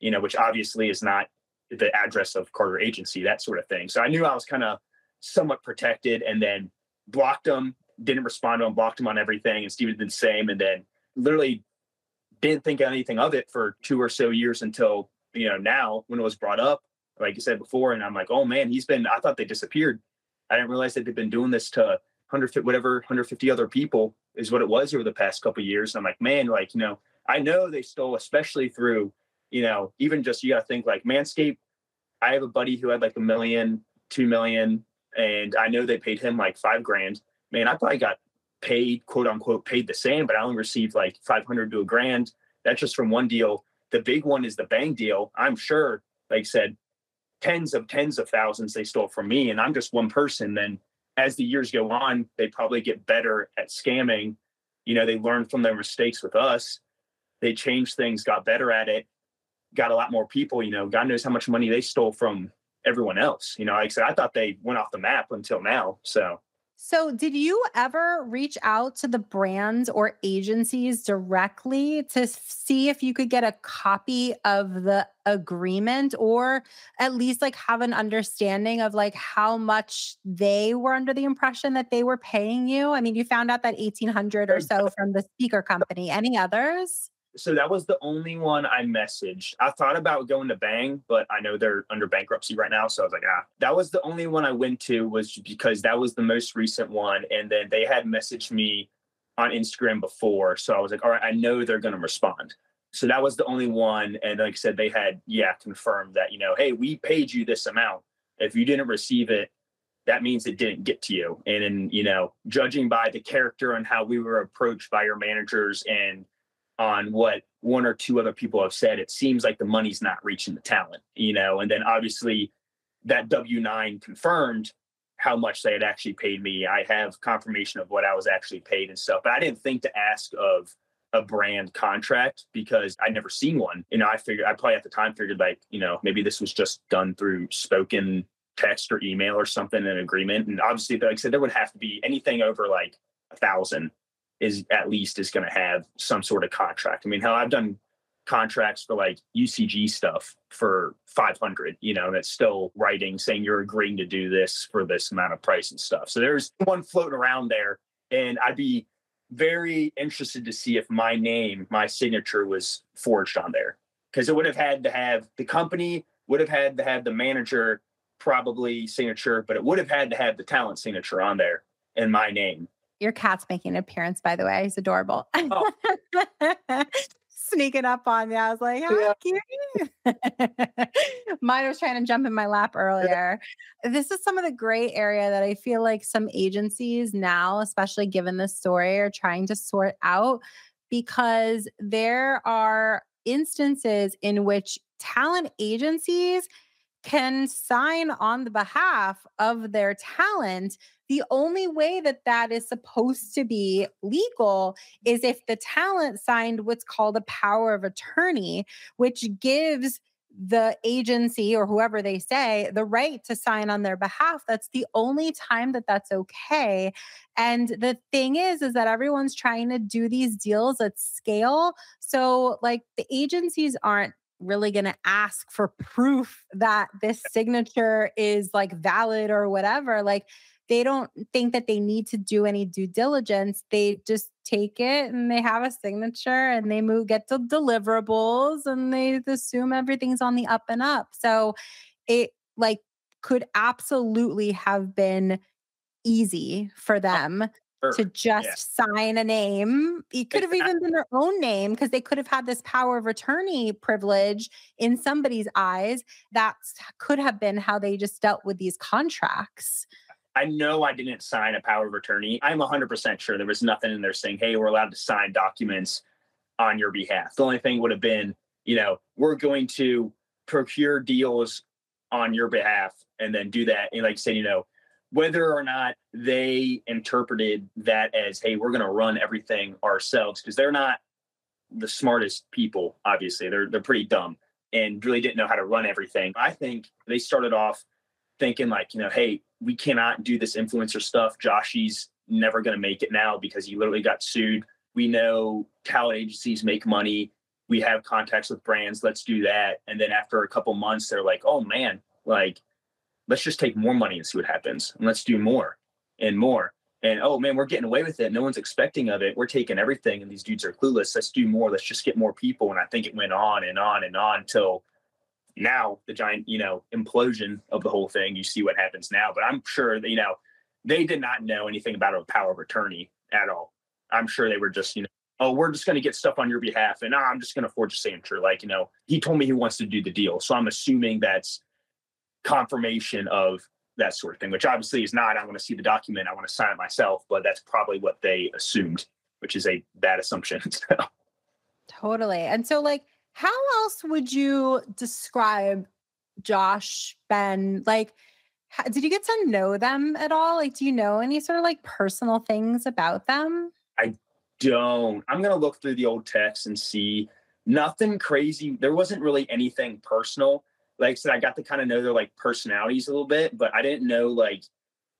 you know, which obviously is not the address of Carter Agency, that sort of thing. So I knew I was kind of somewhat protected, and then blocked them, didn't respond to them, blocked them on everything. And Steven did the same. And then literally didn't think anything of it for two or so years until, you know, now when it was brought up, like you said before, and I'm like, oh man, he's been, I thought they disappeared. I didn't realize that they've been doing this to one hundred, whatever, one hundred fifty other people is what it was over the past couple of years. And I'm like, man, like, you know, I know they stole, especially through, you know, even just, you got to think like Manscaped. I have a buddy who had like a million, two million, and I know they paid him like five grand. Man, I probably got paid, quote unquote, paid the same, but I only received like five hundred to a grand. That's just from one deal. The big one is the Bang deal. I'm sure, like I said, tens of tens of thousands they stole from me, and I'm just one person. Then as the years go on, they probably get better at scamming. You know, they learn from their mistakes with us. They changed things, got better at it, got a lot more people. You know, God knows how much money they stole from everyone else. You know, like I said, I thought they went off the map until now. So So did you ever reach out to the brands or agencies directly to see if you could get a copy of the agreement, or at least like have an understanding of like how much they were under the impression that they were paying you? I mean, you found out that eighteen hundred or so from the speaker company. Any others? So that was the only one I messaged. I thought about going to Bang, but I know they're under bankruptcy right now. So I was like, ah, that was the only one I went to, was because that was the most recent one. And then they had messaged me on Instagram before. So I was like, all right, I know they're going to respond. So that was the only one. And like I said, they had, yeah, confirmed that, you know, hey, we paid you this amount. If you didn't receive it, that means it didn't get to you. And then, you know, judging by the character and how we were approached by your managers and on what one or two other people have said, it seems like the money's not reaching the talent, you know? And then obviously that W nine confirmed how much they had actually paid me. I have confirmation of what I was actually paid and stuff, but I didn't think to ask of a brand contract because I'd never seen one. You know, I figured, I probably at the time figured like, you know, maybe this was just done through spoken text or email or something in an agreement. And obviously, like I said, there would have to be anything over like a thousand is at least is going to have some sort of contract. I mean, hell, I've done contracts for like U C G stuff for five hundred, you know, that's still writing saying you're agreeing to do this for this amount of price and stuff. So there's one floating around there, and I'd be very interested to see if my name, my signature was forged on there, because it would have had to have the company would have had to have the manager probably signature, but it would have had to have the talent signature on there and my name. Your cat's making an appearance, by the way. He's adorable. Oh. Sneaking up on me. I was like, how yeah. cute. Mine was trying to jump in my lap earlier. Yeah. This is some of the gray area that I feel like some agencies now, especially given this story, are trying to sort out, because there are instances in which talent agencies can sign on the behalf of their talent. The only way that that is supposed to be legal is if the talent signed what's called a power of attorney, which gives the agency or whoever they say the right to sign on their behalf. That's the only time that that's okay. And the thing is, is that everyone's trying to do these deals at scale. So like the agencies aren't really going to ask for proof that this signature is like valid or whatever. Like they don't think that they need to do any due diligence. They just take it and they have a signature and they move, get to deliverables, and they assume everything's on the up and up. So it like could absolutely have been easy for them to just yeah. sign a name. It could exactly. have even been their own name, because they could have had this power of attorney privilege in somebody's eyes. That could have been how they just dealt with these contracts. I know I didn't sign a power of attorney. I'm one hundred percent sure there was nothing in there saying, hey, we're allowed to sign documents on your behalf. The only thing would have been, you know, we're going to procure deals on your behalf and then do that. And like say, you know, whether or not they interpreted that as, hey, we're going to run everything ourselves, because they're not the smartest people, obviously. They're they're pretty dumb and really didn't know how to run everything. I think they started off thinking like, you know, hey, we cannot do this influencer stuff. Joshy's never going to make it now because he literally got sued. We know talent agencies make money. We have contacts with brands. Let's do that. And then after a couple months, they're like, oh, man, like, let's just take more money and see what happens. And let's do more and more. And, oh, man, we're getting away with it. No one's expecting of it. We're taking everything. And these dudes are clueless. Let's do more. Let's just get more people. And I think it went on and on and on until now, the giant, you know, implosion of the whole thing. You see what happens now. But I'm sure that, you know, they did not know anything about a power of attorney at all. I'm sure they were just, you know, oh, we're just going to get stuff on your behalf. And oh, I'm just going to forge a signature. Like, you know, he told me he wants to do the deal. So I'm assuming that's confirmation of that sort of thing, which obviously is not. I want to see the document. I want to sign it myself, but that's probably what they assumed, which is a bad assumption. So. Totally. And so, like, how else would you describe Josh, Ben? Like, how, did you get to know them at all? Like, do you know any sort of like personal things about them? I don't. I'm gonna look through the old texts and see nothing crazy. There wasn't really anything personal. Like I said, I got to kind of know their like personalities a little bit, but I didn't know like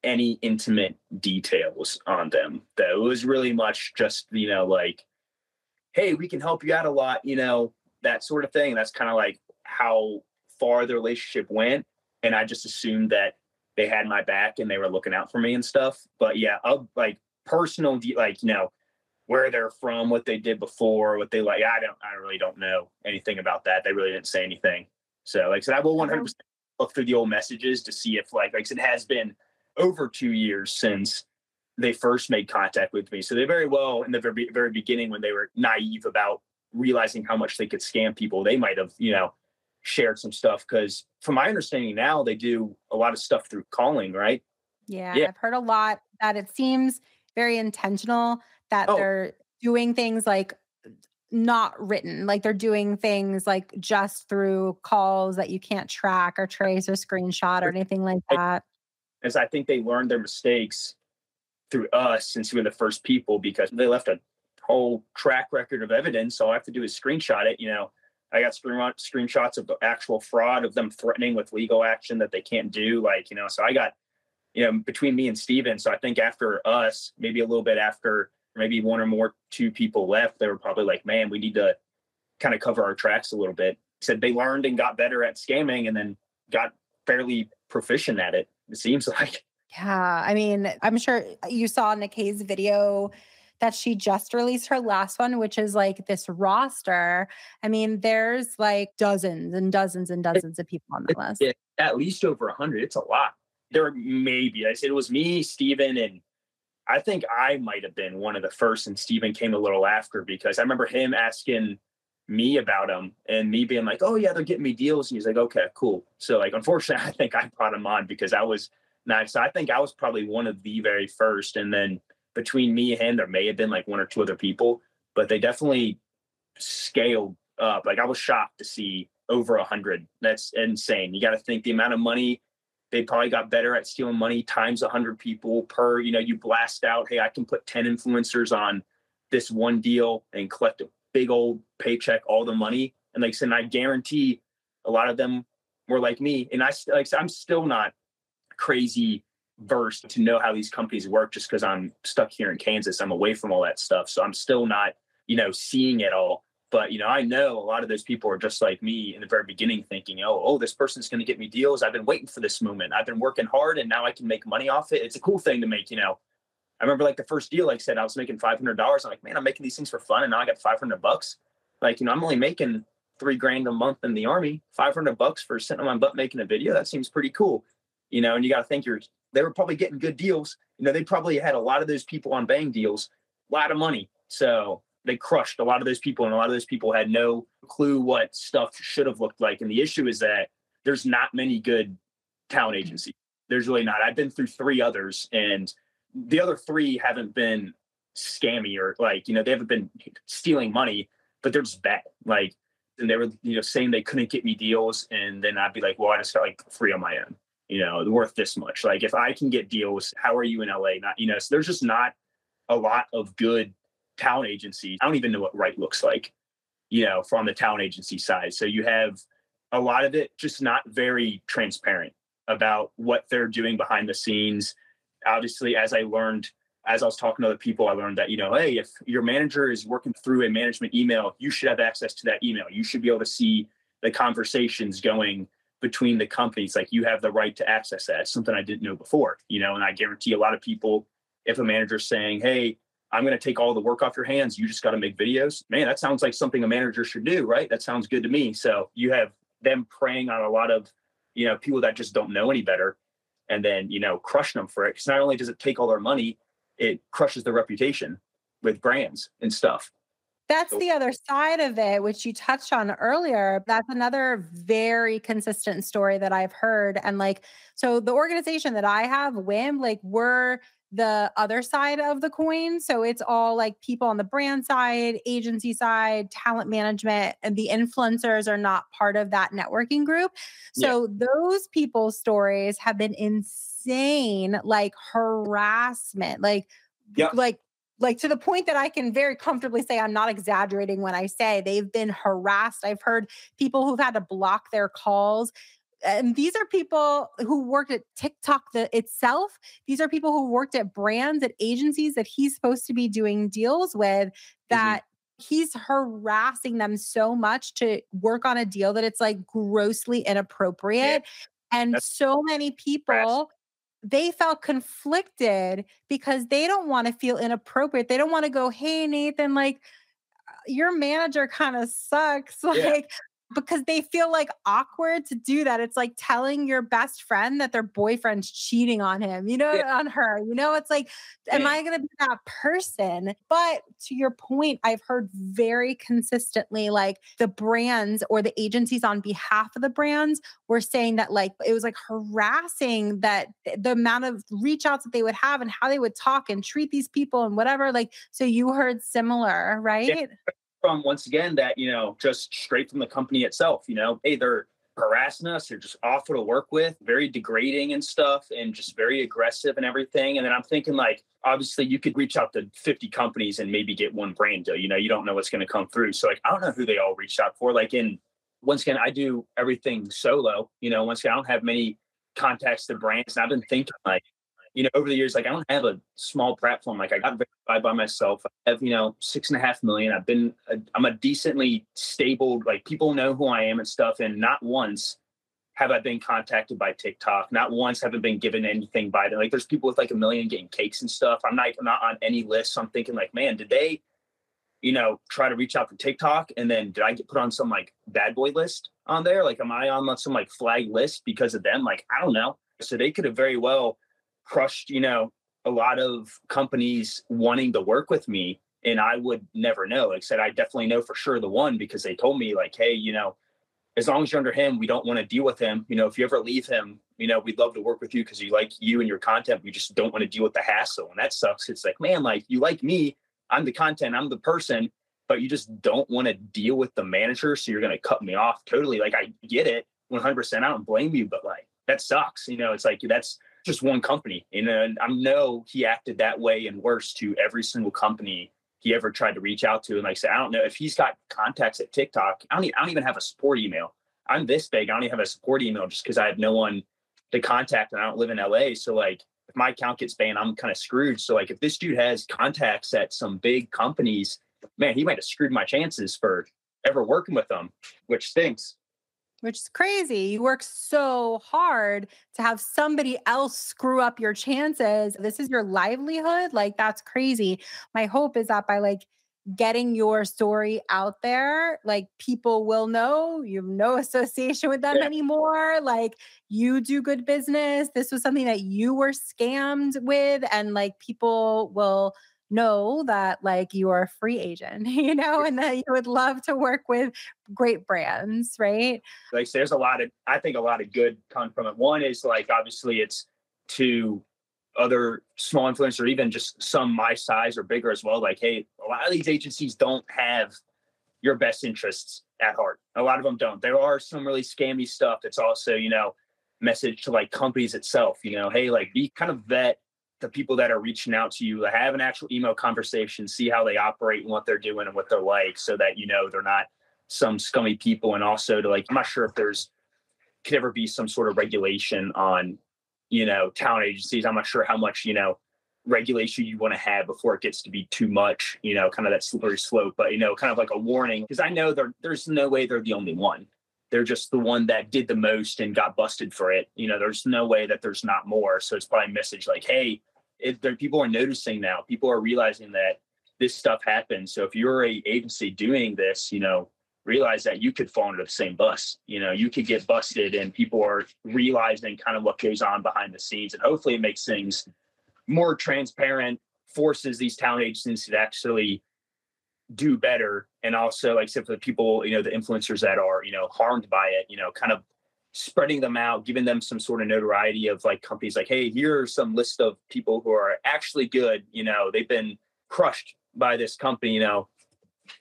any intimate details on them. Though it was really much just, you know, like, hey, we can help you out a lot, you know, that sort of thing. That's kind of like how far the relationship went. And I just assumed that they had my back and they were looking out for me and stuff. But yeah, I'll, like personal, de- like, you know, where they're from, what they did before, what they like, I don't, I really don't know anything about that. They really didn't say anything. So like I said, I will one hundred percent look through the old messages to see if like, like I said, it has been over two years since they first made contact with me. So they very well in the very, very beginning when they were naive about realizing how much they could scam people, they might've, you know, shared some stuff. Cause from my understanding now, they do a lot of stuff through calling, right? Yeah. yeah. I've heard a lot that it seems very intentional that oh. they're doing things like not written, like they're doing things like just through calls that you can't track or trace or screenshot or anything like that. As I think they learned their mistakes through us, since we were the first people, because they left a whole track record of evidence. All I have to do is screenshot it. You know, I got screenshots of the actual fraud, of them threatening with legal action that they can't do. Like, you know, so I got, you know, between me and Steven. So I think after us, maybe a little bit after, maybe one or more two people left, they were probably like, man, we need to kind of cover our tracks a little bit. Said they learned and got better at scamming and then got fairly proficient at it, it seems like. Yeah. I mean, I'm sure you saw Nikay's video that she just released, her last one, which is like this roster. I mean, there's like dozens and dozens and dozens of people on the list. At least over one hundred. It's a lot. There maybe, I said it was me, Steven, and I think I might have been one of the first, and Steven came a little after, because I remember him asking me about him and me being like, oh, yeah, they're getting me deals. And he's like, okay, cool. So, like, unfortunately, I think I brought him on because I was not. So I think I was probably one of the very first. And then between me and him, there may have been like one or two other people, but they definitely scaled up. Like, I was shocked to see over a hundred. That's insane. You got to think the amount of money they probably got better at stealing money times a hundred people per, you know, you blast out, hey, I can put ten influencers on this one deal and collect a big old paycheck, all the money. And like I said, I guarantee a lot of them were like me. And I, like, I'm still not crazy versed to know how these companies work just because I'm stuck here in Kansas. I'm away from all that stuff. So I'm still not, you know, seeing it all. But, you know, I know a lot of those people are just like me in the very beginning thinking, oh, oh, this person's going to get me deals. I've been waiting for this moment. I've been working hard and now I can make money off it. It's a cool thing to make, you know. I remember like the first deal, like I said, I was making five hundred dollars. I'm like, man, I'm making these things for fun. And now I got five hundred bucks. Like, you know, I'm only making three grand a month in the Army, five hundred bucks for sitting on my butt making a video. That seems pretty cool. You know, and you got to think you're, they were probably getting good deals. You know, they probably had a lot of those people on Bang deals, a lot of money. So they crushed a lot of those people, and a lot of those people had no clue what stuff should have looked like. And the issue is that there's not many good talent agencies. There's really not. I've been through three others, and the other three haven't been scammy or like, you know, they haven't been stealing money, but they're just bad. Like, and they were, you know, saying they couldn't get me deals. And then I'd be like, well, I just got like three on my own, you know, worth this much. Like, if I can get deals, how are you in L A? Not, you know, so there's just not a lot of good talent agency. I don't even know what right looks like, you know, from the talent agency side. So you have a lot of it just not very transparent about what they're doing behind the scenes. Obviously, as I learned, as I was talking to other people, I learned that, you know, hey, if your manager is working through a management email, you should have access to that email. You should be able to see the conversations going between the companies. Like, you have the right to access that. It's something I didn't know before, you know, and I guarantee a lot of people, if a manager's saying, hey, I'm going to take all the work off your hands, you just got to make videos. Man, that sounds like something a manager should do, right? That sounds good to me. So you have them preying on a lot of, you know, people that just don't know any better, and then, you know, crushing them for it. Because not only does it take all their money, it crushes their reputation with brands and stuff. That's so- the other side of it, which you touched on earlier. That's another very consistent story that I've heard. And like, so the organization that I have, Wim, like we're the other side of the coin. So it's all like people on the brand side, agency side, talent management, and the influencers are not part of that networking group. So yeah. Those people's stories have been insane, like harassment, like, yeah. like, like to the point that I can very comfortably say I'm not exaggerating when I say they've been harassed. I've heard people who've had to block their calls. And these are people who worked at TikTok the, itself. These are people who worked at brands, at agencies that he's supposed to be doing deals with, that mm-hmm. he's harassing them so much to work on a deal that it's like grossly inappropriate. Yeah. And That's so many people... Harassed. They felt conflicted because they don't want to feel inappropriate. They don't want to go, hey, Nathan, like, your manager kind of sucks. Like... Yeah. Because they feel like awkward to do that. It's like telling your best friend that their boyfriend's cheating on him, you know, yeah. on her, you know, it's like, am yeah. I going to be that person? But to your point, I've heard very consistently, like the brands or the agencies on behalf of the brands were saying that like, it was like harassing, that the amount of reach outs that they would have and how they would talk and treat these people and whatever. Like, so you heard similar, right? Yeah. From once again that, you know, just straight from the company itself, you know, hey, they're harassing us. They're just awful to work with, very degrading and stuff, and just very aggressive and everything. And then I'm thinking like, obviously you could reach out to fifty companies and maybe get one brand deal, you know, you don't know what's going to come through. So like, I don't know who they all reached out for. Like in, once again, I do everything solo, you know, once again, I don't have many contacts to brands. And I've been thinking like, you know, over the years, like I don't have a small platform. Like I got verified by myself. I have, you know, six and a half million. I've been, a, I'm a decently stable, like people know who I am and stuff. And not once have I been contacted by TikTok. Not once have I been given anything by them. Like there's people with like a million getting cakes and stuff. I'm not, I'm not on any list. So I'm thinking like, man, did they, you know, try to reach out to TikTok? And then did I get put on some like bad boy list on there? Like, am I on some like flag list because of them? Like, I don't know. So they could have very well crushed, you know, a lot of companies wanting to work with me, and I would never know. Like I said, I definitely know for sure the one, because they told me like, hey, you know, as long as you're under him, we don't want to deal with him. You know, if you ever leave him, you know, we'd love to work with you because we like you and your content. We just don't want to deal with the hassle. And that sucks. It's like, man, like you like me, I'm the content, I'm the person. but you just don't want to deal with the manager. So you're going to cut me off totally. Like, I get it one hundred percent. I don't blame you, but like, that sucks. You know, it's like, that's just one company. And then I know he acted that way and worse to every single company he ever tried to reach out to. And like I said, I don't know if he's got contacts at TikTok. I don't, I don't even have a support email. I'm this big. I don't even have a support email just because I have no one to contact and I don't live in L A. So like, if my account gets banned, I'm kind of screwed. So like, if this dude has contacts at some big companies, man, he might have screwed my chances for ever working with them, which stinks. Which is crazy. You work so hard to have somebody else screw up your chances. This is your livelihood. Like, that's crazy. My hope is that by like getting your story out there, like people will know you have no association with them yeah. anymore. Like, you do good business. This was something that you were scammed with. And like, people will know that like you are a free agent, you know, and that you would love to work with great brands, right? Like, there's a lot of, I think a lot of good come from it. One is like, obviously it's to other small influencers, or even just some my size or bigger as well. Like, hey, a lot of these agencies don't have your best interests at heart. A lot of them don't. There are some really scammy stuff that's also, you know, message to like companies itself, you know, hey, like be kind of vet the people that are reaching out to you, have an actual email conversation, see how they operate and what they're doing and what they're like, so that, you know, they're not some scummy people. And also to like, I'm not sure if there's could ever be some sort of regulation on, you know, talent agencies. I'm not sure how much, you know, regulation you want to have before it gets to be too much, you know, kind of that slippery slope, but, you know, kind of like a warning. Cause I know there, there's no way they're the only one. They're just the one that did the most and got busted for it. You know, there's no way that there's not more. So it's probably a message like, hey, It, there, people are noticing now. People are realizing that this stuff happens. So if you're a agency doing this, you know, realize that you could fall into the same bus. You know, you could get busted, and people are realizing kind of what goes on behind the scenes. And hopefully, it makes things more transparent, forces these talent agencies to actually do better, and also, like, except for the people, you know, the influencers that are, you know, harmed by it, you know, kind of spreading them out, giving them some sort of notoriety of like companies like, hey, here's some list of people who are actually good. You know, they've been crushed by this company, you know,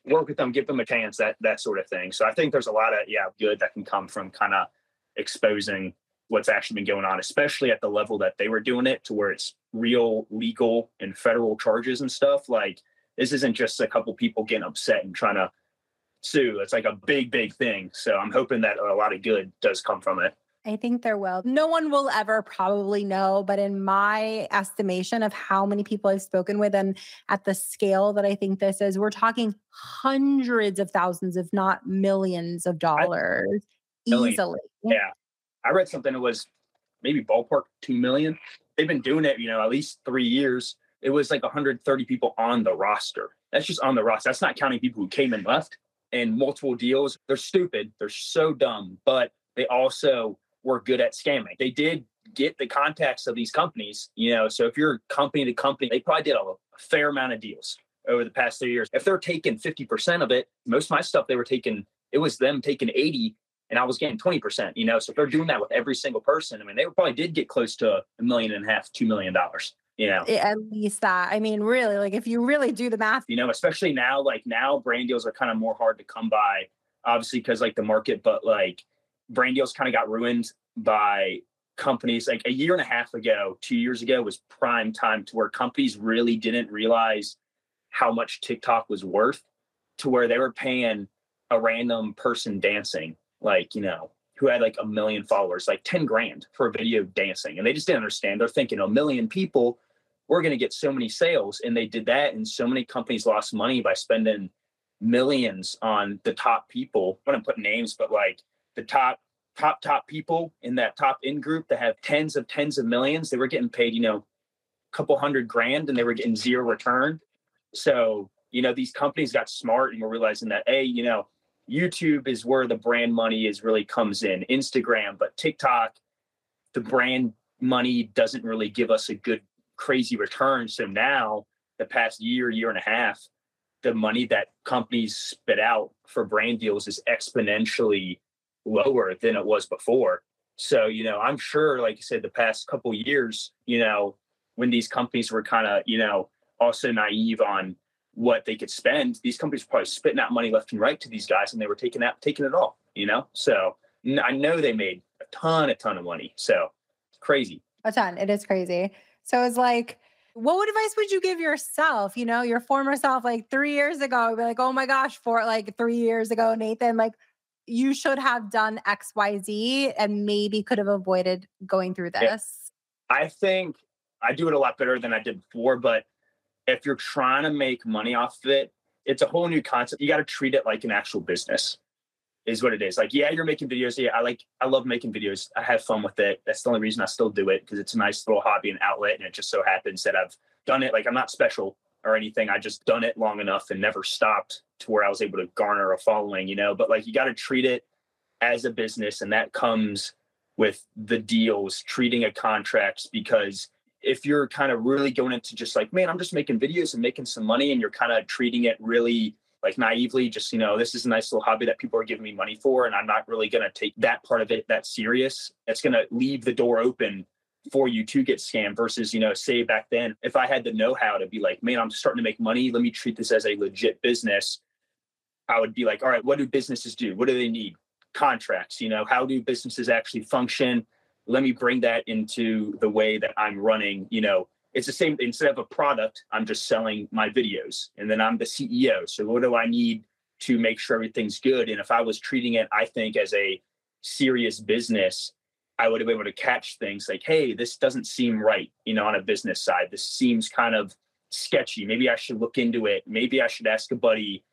work with them, give them a chance, that, that sort of thing. So I think there's a lot of, yeah, good that can come from kind of exposing what's actually been going on, especially at the level that they were doing it, to where it's real legal and federal charges and stuff. Like, this isn't just a couple people getting upset and trying to sue. It's like a big, big thing. So I'm hoping that a lot of good does come from it. I think there will. No one will ever probably know, but in my estimation of how many people I've spoken with and at the scale that I think this is, we're talking hundreds of thousands, if not millions of dollars I, easily. Yeah. I read something that was maybe ballpark two million. They've been doing it, you know, at least three years. It was like one hundred thirty people on the roster. That's just on the roster. That's not counting people who came and left. And multiple deals. They're stupid. They're so dumb, but they also were good at scamming. They did get the contacts of these companies, you know, so if you're company to company, they probably did a fair amount of deals over the past three years. If they're taking fifty percent of it, most of my stuff they were taking, it was them taking eighty and I was getting twenty percent, you know, so if they're doing that with every single person, I mean, they probably did get close to a million and a half, two million dollars. Yeah, you know, at least that. I mean, really, like if you really do the math, you know, especially now, like now brand deals are kind of more hard to come by, obviously, because like the market, but like brand deals kind of got ruined by companies like a year and a half ago, two years ago was prime time to where companies really didn't realize how much TikTok was worth, to where they were paying a random person dancing, like, you know, who had like a million followers, like ten grand for a video dancing. And they just didn't understand. They're thinking a million people, we're going to get so many sales. And they did that. And so many companies lost money by spending millions on the top people. I wouldn't put names, but like the top, top, top people in that top in group that have tens of tens of millions, they were getting paid, you know, a couple hundred grand and they were getting zero return. So, you know, these companies got smart and were realizing that, hey, you know, YouTube is where the brand money is really comes in, Instagram, but TikTok, the brand money doesn't really give us a good, crazy return. So now the past year, year and a half, the money that companies spit out for brand deals is exponentially lower than it was before. So, you know, I'm sure, like you said, the past couple of years, you know, when these companies were kind of, you know, also naive on what they could spend, these companies were probably spitting out money left and right to these guys, and they were taking that, taking it all, you know? So I know they made a ton, a ton of money. So it's crazy. A ton. It is crazy. So it's like, what advice would you give yourself, you know, your former self, like three years ago? You'd be like, oh my gosh, for like three years ago, Nathan, like you should have done X, Y, Z and maybe could have avoided going through this. I think I do it a lot better than I did before, but if you're trying to make money off of it, it's a whole new concept. You got to treat it like an actual business is what it is. Like, yeah, you're making videos. Yeah, I like, I love making videos. I have fun with it. That's the only reason I still do it, because it's a nice little hobby and outlet. And it just so happens that I've done it. Like, I'm not special or anything. I just done it long enough and never stopped to where I was able to garner a following, you know, but like, you got to treat it as a business. And that comes with the deals, treating a contract, because if you're kind of really going into just like, man, I'm just making videos and making some money, and you're kind of treating it really like naively, just, you know, this is a nice little hobby that people are giving me money for, and I'm not really going to take that part of it that serious, it's going to leave the door open for you to get scammed versus, you know, say back then, if I had the know-how to be like, man, I'm starting to make money, let me treat this as a legit business. I would be like, all right, what do businesses do? What do they need? Contracts, you know, how do businesses actually function? Let me bring that into the way that I'm running. You know, it's the same, instead of a product, I'm just selling my videos, and then I'm the C E O. So what do I need to make sure everything's good? And if I was treating it, I think, as a serious business, I would have been able to catch things like, hey, this doesn't seem right, you know, on a business side, this seems kind of sketchy. Maybe I should look into it. Maybe I should ask a buddy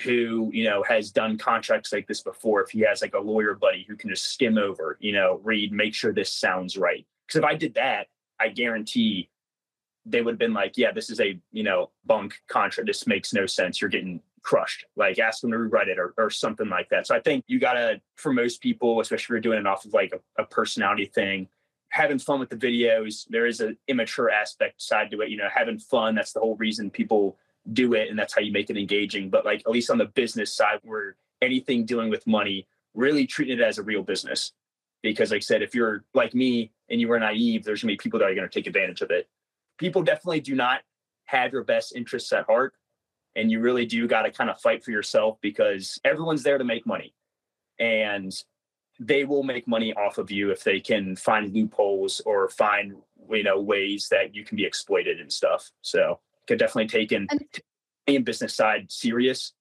who, you know, has done contracts like this before, if he has like a lawyer buddy who can just skim over, you know, read, make sure this sounds right. Because if I did that, I guarantee they would have been like, yeah, this is a, you know, bunk contract. This makes no sense. You're getting crushed. Like, ask them to rewrite it or, or something like that. So I think you got to, for most people, especially if you're doing it off of like a, a personality thing, having fun with the videos, there is an immature aspect side to it, you know, having fun. That's the whole reason people do it, and that's how you make it engaging. But like, at least on the business side, where anything dealing with money, really treating it as a real business. Because like I said, if you're like me and you were naive, there's gonna be people that are gonna take advantage of it. People definitely do not have your best interests at heart, and you really do got to kind of fight for yourself, because everyone's there to make money, and they will make money off of you if they can find loopholes or find, you know, ways that you can be exploited and stuff. So could definitely take in the business side serious,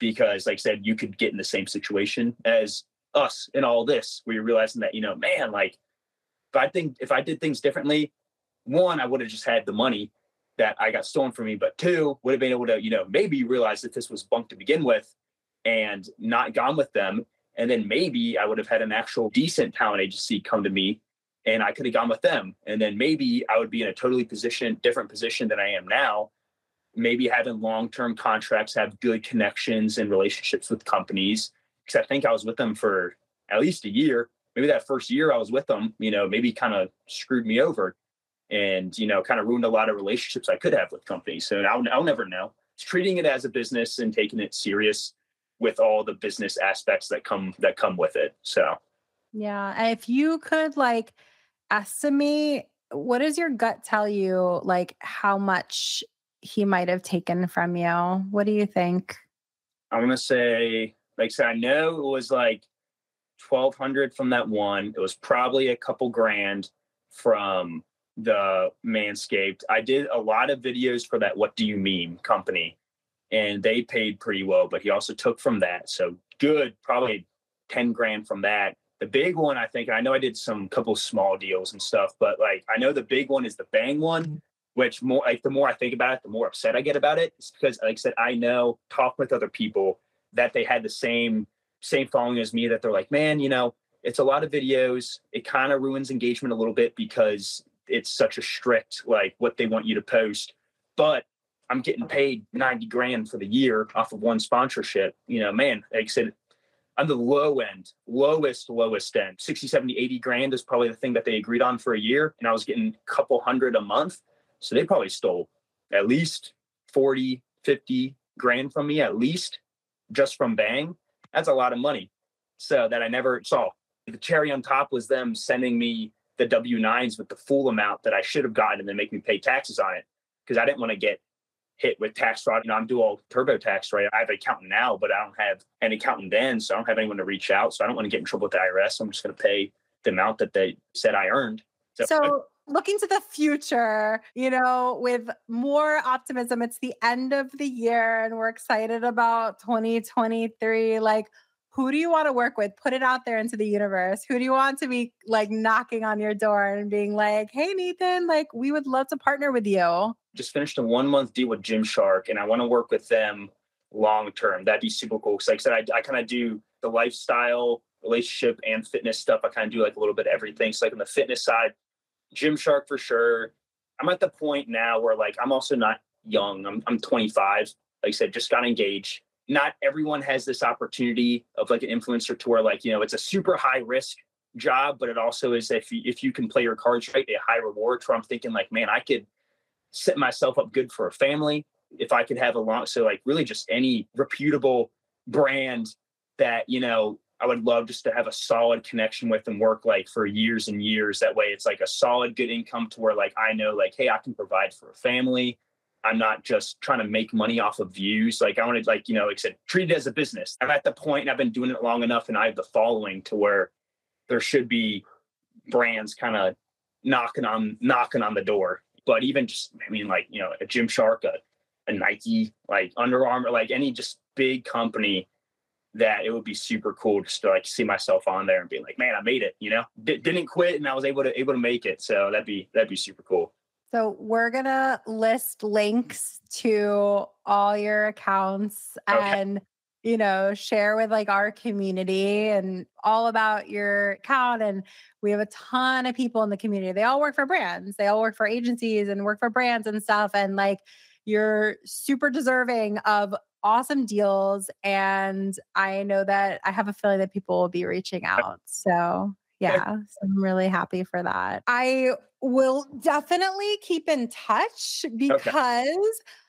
because like I said, you could get in the same situation as us in all this, where you're realizing that, you know, man, like, if I think if I did things differently, one, I would have just had the money that I got stolen from me, but two, would have been able to, you know, maybe realize that this was bunk to begin with and not gone with them. And then maybe I would have had an actual decent talent agency come to me, and I could have gone with them. And then maybe I would be in a totally position, different position than I am now. Maybe having long-term contracts, have good connections and relationships with companies. Because I think I was with them for at least a year. Maybe that first year I was with them, you know, maybe kind of screwed me over and, you know, kind of ruined a lot of relationships I could have with companies. So I'll, I'll never know. It's treating it as a business and taking it serious with all the business aspects that come, that come with it. So, yeah. If you could like, estimate, what does your gut tell you, like how much he might have taken from you? What do you think? I'm going to say, like I said, I know it was like twelve hundred from that one. It was probably a couple grand from the Manscaped. I did a lot of videos for that What Do You Mean company, and they paid pretty well, but he also took from that. So good, probably ten grand from that. The big one, I think, I know I did some couple small deals and stuff, but like, I know the big one is the Bang one, which more like the more I think about it, the more upset I get about it. It's because, like I said, I know, talk with other people that they had the same, same following as me, that they're like, man, you know, it's a lot of videos. It kind of ruins engagement a little bit because it's such a strict, like what they want you to post, but I'm getting paid ninety grand for the year off of one sponsorship. You know, man, like I said, on the low end, lowest, lowest end, sixty, seventy, eighty grand is probably the thing that they agreed on for a year. And I was getting a couple hundred a month. So they probably stole at least forty, fifty grand from me, at least just from Bang. That's a lot of money. So that I never saw. The cherry on top was them sending me the W nines with the full amount that I should have gotten, and then make me pay taxes on it, because I didn't want to get hit with tax fraud. You know, I'm dual TurboTax, right? I have an accountant now, but I don't have an accountant then. So I don't have anyone to reach out. So I don't want to get in trouble with the I R S. I'm just going to pay the amount that they said I earned. So, so looking to the future, you know, with more optimism, it's the end of the year and we're excited about twenty twenty-three. Like, who do you want to work with? Put it out there into the universe. Who do you want to be like knocking on your door and being like, hey, Nathan, like we would love to partner with you. Just finished a one month deal with Gymshark and I want to work with them long term. That'd be super cool. Cause like I said, I, I kind of do the lifestyle, relationship and fitness stuff. I kind of do like a little bit of everything. So like on the fitness side, Gymshark for sure. I'm at the point now where like, I'm also not young. I'm I'm twenty-five. Like I said, just got engaged. Not everyone has this opportunity of like an influencer to where like, you know, it's a super high risk job, but it also is if you, if you can play your cards right, a high reward. So I'm thinking like, man, I could set myself up good for a family if I could have a long, so like really just any reputable brand that, you know, I would love just to have a solid connection with and work like for years and years. That way it's like a solid, good income to where like, I know like, hey, I can provide for a family. I'm not just trying to make money off of views. Like I wanted, like, you know, like I said, treat it as a business. I'm at the point and I've been doing it long enough and I have the following to where there should be brands kind of knocking on, knocking on the door. But even just, I mean, like, you know, a Gymshark, a, a Nike, like Under Armour, like any just big company that it would be super cool just to like see myself on there and be like, man, I made it, you know, D- didn't quit and I was able to, able to make it. So that'd be, that'd be super cool. So we're going to list links to all your accounts and, okay. you know, share with like our community and all about your account. And we have a ton of people in the community. They all work for brands. They all work for agencies and work for brands and stuff. And like, you're super deserving of awesome deals. And I know that I have a feeling that people will be reaching out. So yeah, so I'm really happy for that. I will definitely keep in touch because okay.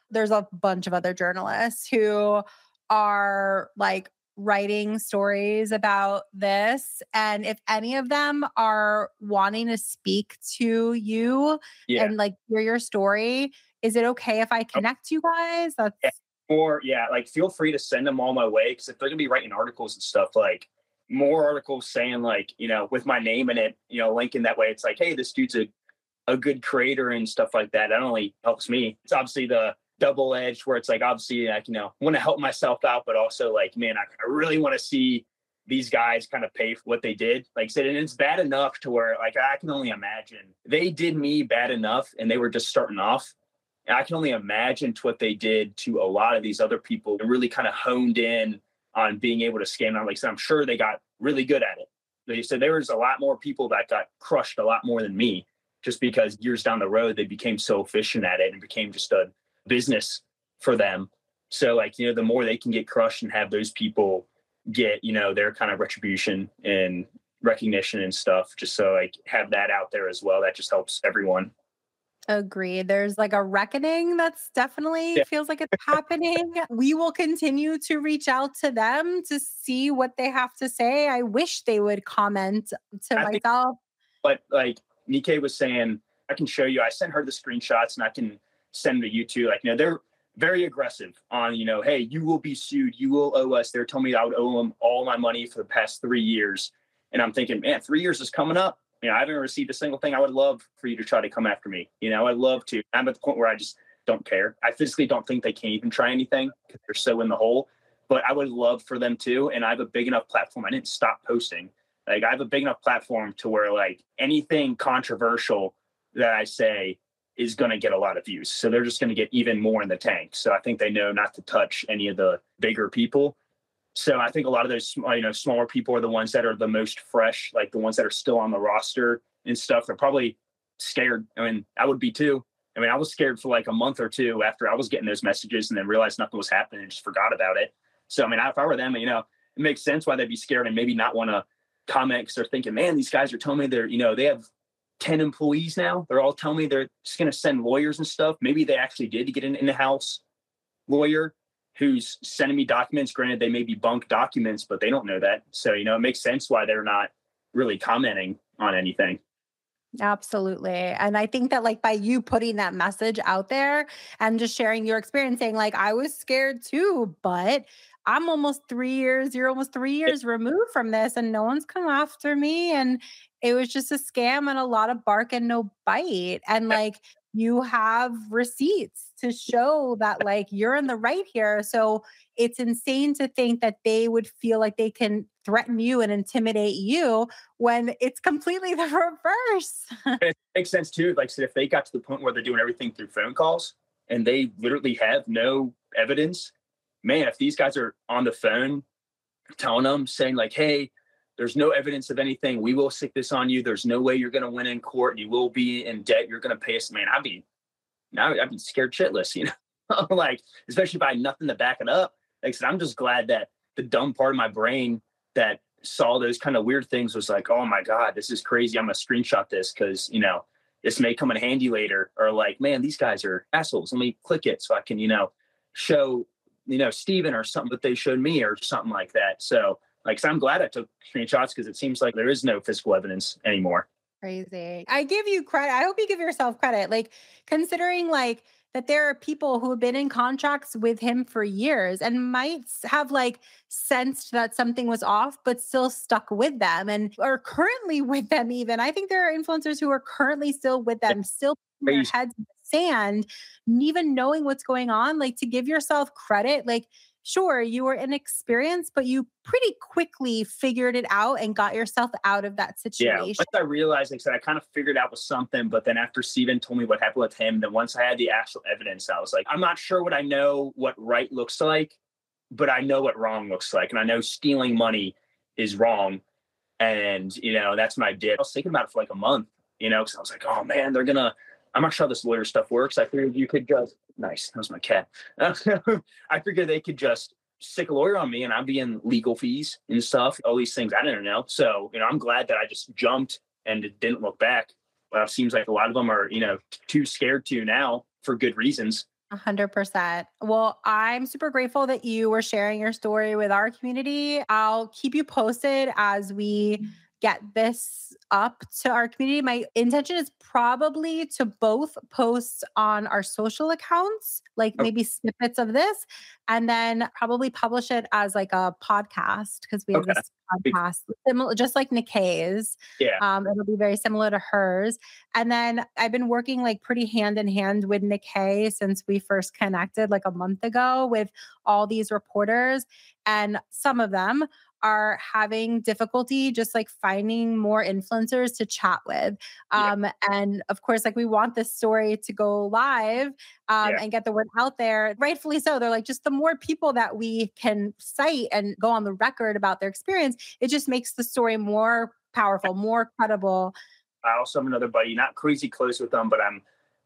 there's a bunch of other journalists who are like writing stories about this. And if any of them are wanting to speak to you yeah. and like hear your story, is it okay if I connect okay. you guys? That's yeah. Or yeah, like feel free to send them all my way. Cause if they're gonna be writing articles and stuff, like more articles saying like, you know, with my name in it, you know, linking that way, it's like, hey, this dude's a, a good creator and stuff like that. That only helps me. It's obviously the double edged where it's like, obviously like, you know, want to help myself out, but also like, man, I, I really want to see these guys kind of pay for what they did. Like I said, and it's bad enough to where like, I can only imagine they did me bad enough and they were just starting off. And I can only imagine what they did to a lot of these other people and really kind of honed in on being able to scam. I'm like, so I'm sure they got really good at it. They said there was a lot more people that got crushed a lot more than me just because years down the road, they became so efficient at it and became just a business for them. So like, you know, the more they can get crushed and have those people get, you know, their kind of retribution and recognition and stuff, just so like have that out there as well. That just helps everyone. Agreed. There's like a reckoning that's definitely yeah. feels like it's happening. We will continue to reach out to them to see what they have to say. I wish they would comment to I myself. Think, but like Nikay was saying, I can show you, I sent her the screenshots and I can send them to you too. Like, you know, they're very aggressive on, you know, hey, you will be sued. You will owe us. They're telling me I would owe them all my money for the past three years. And I'm thinking, man, three years is coming up. You know, I haven't received a single thing. I would love for you to try to come after me. You know, I'd love to. I'm at the point where I just don't care. I physically don't think they can even try anything because they're so in the hole. But I would love for them to. And I have a big enough platform. I didn't stop posting. Like, I have a big enough platform to where, like, anything controversial that I say is going to get a lot of views. So they're just going to get even more in the tank. So I think they know not to touch any of the bigger people. So I think a lot of those, you know, smaller people are the ones that are the most fresh, like the ones that are still on the roster and stuff. They're probably scared. I mean, I would be too. I mean, I was scared for like a month or two after I was getting those messages and then realized nothing was happening and just forgot about it. So, I mean, if I were them, you know, it makes sense why they'd be scared and maybe not want to comment because they're thinking, man, these guys are telling me they're, you know, they have ten employees now. They're all telling me they're just going to send lawyers and stuff. Maybe they actually did get an in-house lawyer who's sending me documents. Granted, they may be bunk documents, but they don't know that. So, you know, it makes sense why they're not really commenting on anything. Absolutely. And I think that like by you putting that message out there and just sharing your experience saying like, I was scared too, but I'm almost three years, you're almost three years removed from this and no one's come after me. And it was just a scam and a lot of bark and no bite. And like, you have receipts to show that like, you're in the right here. So it's insane to think that they would feel like they can threaten you and intimidate you when it's completely the reverse. It makes sense too. Like, so if they got to the point where they're doing everything through phone calls and they literally have no evidence, man, if these guys are on the phone telling them, saying like, hey, there's no evidence of anything, we will stick this on you, there's no way you're going to win in court, and you will be in debt, you're going to pay us, man, I'd be, I'd be scared shitless, you know, like, especially by nothing to back it up. Like I said, I'm just glad that the dumb part of my brain that saw those kind of weird things was like, oh my God, this is crazy. I'm going to screenshot this because, you know, this may come in handy later. Or like, man, these guys are assholes. Let me click it so I can, you know, show, you know, Steven or something that they showed me or something like that. So like, so I'm glad I took screenshots because it seems like there is no physical evidence anymore. Crazy. I give you credit. I hope you give yourself credit. Like considering like that there are people who have been in contracts with him for years and might have like sensed that something was off, but still stuck with them and are currently with them even. I think there are influencers who are currently still with them, still putting their heads in the sand, even knowing what's going on. Like to give yourself credit, like sure, you were inexperienced, but you pretty quickly figured it out and got yourself out of that situation. Yeah, once I realized, like I said, I kind of figured out with something, but then after Steven told me what happened with him, then once I had the actual evidence, I was like, I'm not sure what I know what right looks like, but I know what wrong looks like. And I know stealing money is wrong. And, you know, that's what I did. I was thinking about it for like a month, you know, because I was like, oh man, they're going to, I'm not sure how this lawyer stuff works. I figured you could just, nice, that was my cat. I figured they could just stick a lawyer on me and I'd be in legal fees and stuff, all these things I didn't know. So, you know, I'm glad that I just jumped and didn't look back. Well, it seems like a lot of them are, you know, too scared to now for good reasons. A hundred percent. Well, I'm super grateful that you were sharing your story with our community. I'll keep you posted as we get this up to our community. My intention is probably to both post on our social accounts, like maybe snippets of this, and then probably publish it as like a podcast because we have okay. this podcast, similar, just like Nikay's. Yeah. Um, it'll be very similar to hers. And then I've been working like pretty hand in hand with Nikay since we first connected like a month ago with all these reporters, and some of them are having difficulty just like finding more influencers to chat with. Um, yeah. And of course, like we want this story to go live um, yeah. and get the word out there. Rightfully so. They're like, just the more people that we can cite and go on the record about their experience, it just makes the story more powerful, more credible. I also have another buddy, not crazy close with them, but I'm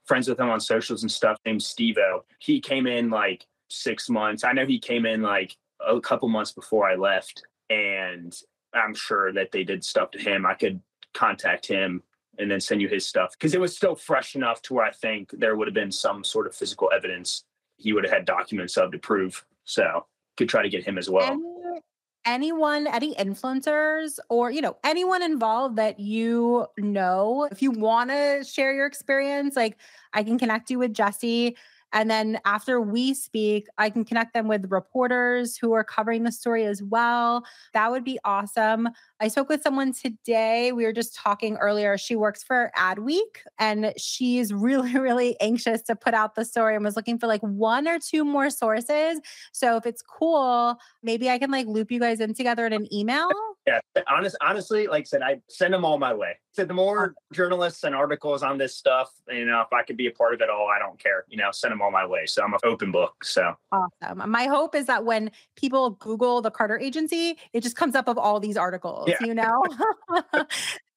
friends with him on socials and stuff, named Stevo. He came in like six months. I know he came in like a couple months before I left. And I'm sure that they did stuff to him. I could contact him and then send you his stuff because it was still fresh enough to where I think there would have been some sort of physical evidence he would have had documents of to prove. So could try to get him as well. Any, anyone, any influencers or, you know, anyone involved that you know, if you want to share your experience, like I can connect you with Jesse. And then after we speak, I can connect them with reporters who are covering the story as well. That would be awesome. I spoke with someone today. We were just talking earlier. She works for Adweek and she's really, really anxious to put out the story and was looking for like one or two more sources. So if it's cool, maybe I can like loop you guys in together in an email. Yeah. Honest, honestly, like I said, I send them all my way. So the more journalists and articles on this stuff, you know, if I could be a part of it all, I don't care, you know, send them all my way. So I'm an open book. So awesome. My hope is that when people Google the Carter Agency, it just comes up of all these articles, yeah. you know?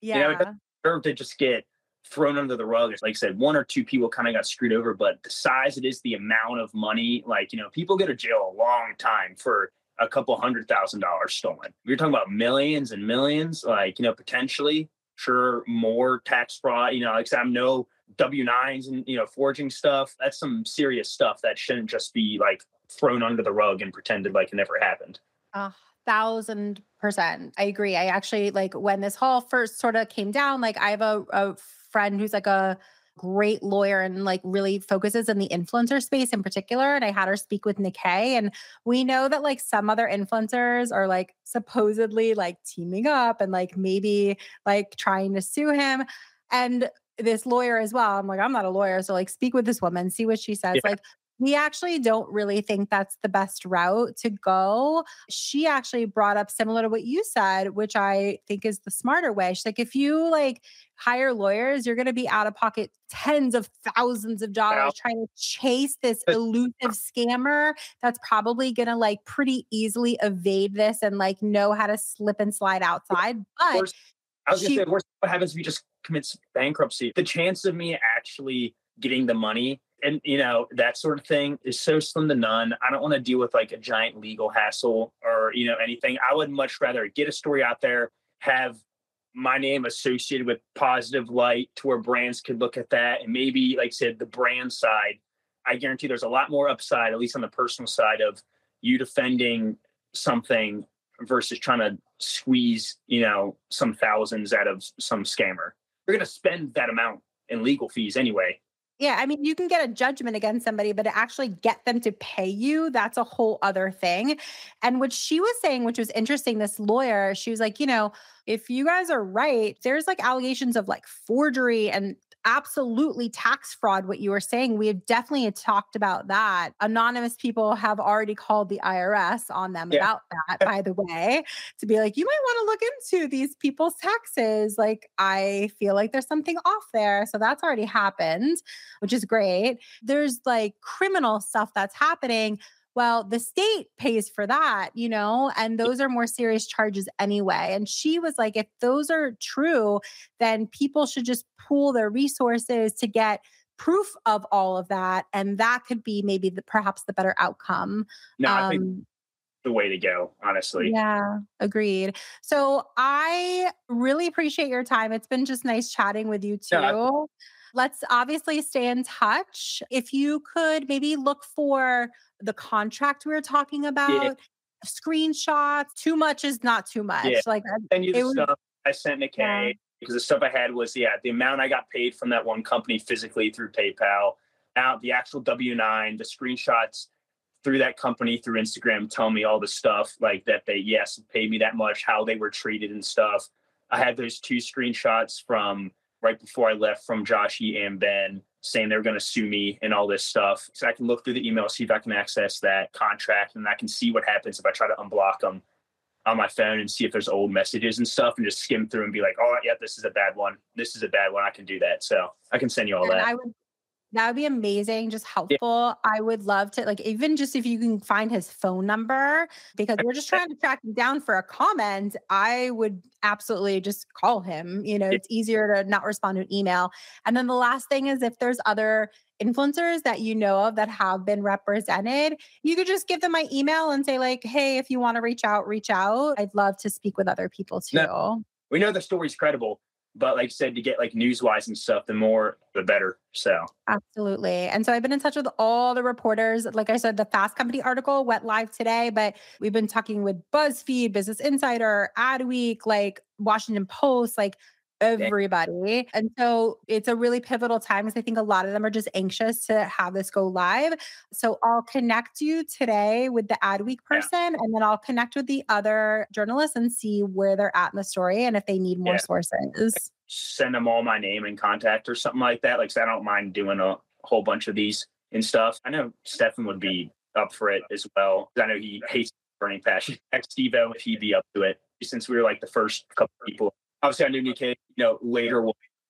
yeah. You know, it doesn't deserve to just get thrown under the rug. Like I said, one or two people kind of got screwed over, but the size it is, the amount of money, like, you know, people go to jail a long time for a couple hundred thousand dollars stolen. We're talking about millions and millions, like, you know, potentially sure more tax fraud, you know, like I'm no W nines and, you know, forging stuff. That's some serious stuff that shouldn't just be like thrown under the rug and pretended like it never happened. Uh, thousand percent. I agree. I actually like when this whole first sort of came down, like I have a, a friend who's like a great lawyer and like really focuses in the influencer space in particular. And I had her speak with Nikay. And we know that like some other influencers are like supposedly like teaming up and like maybe like trying to sue him. And this lawyer as well. I'm like, I'm not a lawyer. So like speak with this woman, see what she says. Yeah. Like we actually don't really think that's the best route to go. She actually brought up similar to what you said, which I think is the smarter way. She's like, if you like hire lawyers, you're going to be out of pocket tens of thousands of dollars wow. trying to chase this elusive scammer that's probably going to like pretty easily evade this and like know how to slip and slide outside. But worst, I was going to say, worst, what happens if you just commits bankruptcy? The chance of me actually getting the money and, you know, that sort of thing is so slim to none. I don't want to deal with like a giant legal hassle or, you know, anything. I would much rather get a story out there, have my name associated with positive light to where brands could look at that. And maybe, like I said, the brand side, I guarantee there's a lot more upside, at least on the personal side, of you defending something versus trying to squeeze, you know, some thousands out of some scammer. You're going to spend that amount in legal fees anyway. Yeah. I mean, you can get a judgment against somebody, but to actually get them to pay you, that's a whole other thing. And what she was saying, which was interesting, this lawyer, she was like, you know, if you guys are right, there's like allegations of like forgery and absolutely tax fraud, what you were saying. We have definitely talked about that. Anonymous people have already called the I R S on them yeah. about that, by the way, to be like, you might want to look into these people's taxes. Like, I feel like there's something off there. So that's already happened, which is great. There's like criminal stuff that's happening. Well, the state pays for that, you know, and those are more serious charges anyway. And she was like, if those are true, then people should just pool their resources to get proof of all of that. And that could be maybe the, perhaps the better outcome. No, um, I think the way to go, honestly. Yeah, agreed. So I really appreciate your time. It's been just nice chatting with you too. Yeah, I- Let's obviously stay in touch. If you could maybe look for the contract we were talking about, yeah. screenshots, too much is not too much. Yeah. Like I send you the was, stuff I sent Nikay yeah. because the stuff I had was, yeah, the amount I got paid from that one company physically through PayPal, out the actual W nine, the screenshots through that company, through Instagram, tell me all the stuff like that they, yes, paid me that much, how they were treated and stuff. I had those two screenshots from right before I left from Joshy and Ben saying they were going to sue me and all this stuff. So I can look through the email, see if I can access that contract, and I can see what happens if I try to unblock them on my phone and see if there's old messages and stuff and just skim through and be like, oh, yeah, this is a bad one. This is a bad one. I can do that. So I can send you all and that. I would, that would be amazing. Just helpful. Yeah. I would love to, like, even just if you can find his phone number, because we're just trying to track him down for a comment. I would absolutely just call him. You know, it's easier to not respond to an email. And then the last thing is if there's other influencers that you know of that have been represented, you could just give them my email and say like, hey, if you want to reach out, reach out. I'd love to speak with other people too. Now, we know the story's credible, but like I said, to get like news-wise and stuff, the more, the better. So absolutely. And so I've been in touch with all the reporters. Like I said, the Fast Company article went live today, but we've been talking with BuzzFeed, Business Insider, Adweek, like Washington Post, like everybody. And so it's a really pivotal time because I think a lot of them are just anxious to have this go live. So I'll connect you today with the Adweek person yeah. and then I'll connect with the other journalists and see where they're at in the story and if they need more yeah. sources. Send them all my name and contact or something like that. Like, so I don't mind doing a whole bunch of these and stuff. I know Steven would be up for it as well. I know he hates burning passion. Ex Stevo, if he'd be up to it, since we were like the first couple people. Obviously, I knew Nikay, you know, later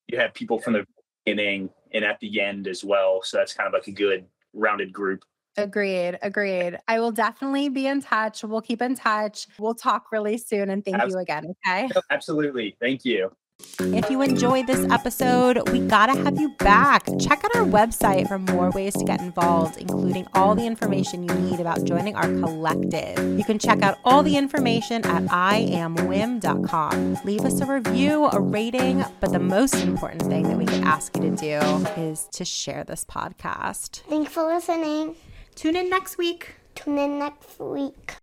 you have people from the beginning and at the end as well. So that's kind of like a good rounded group. Agreed. Agreed. I will definitely be in touch. We'll keep in touch. We'll talk really soon. And thank Absolutely. you again. Okay. No, absolutely. Thank you. If you enjoyed this episode, we gotta have you back. Check out our website for more ways to get involved, including all the information you need about joining our collective. You can check out all the information at I am Wim dot com. Leave us a review, a rating, but the most important thing that we can ask you to do is to share this podcast. Thanks for listening. Tune in next week. Tune in next week.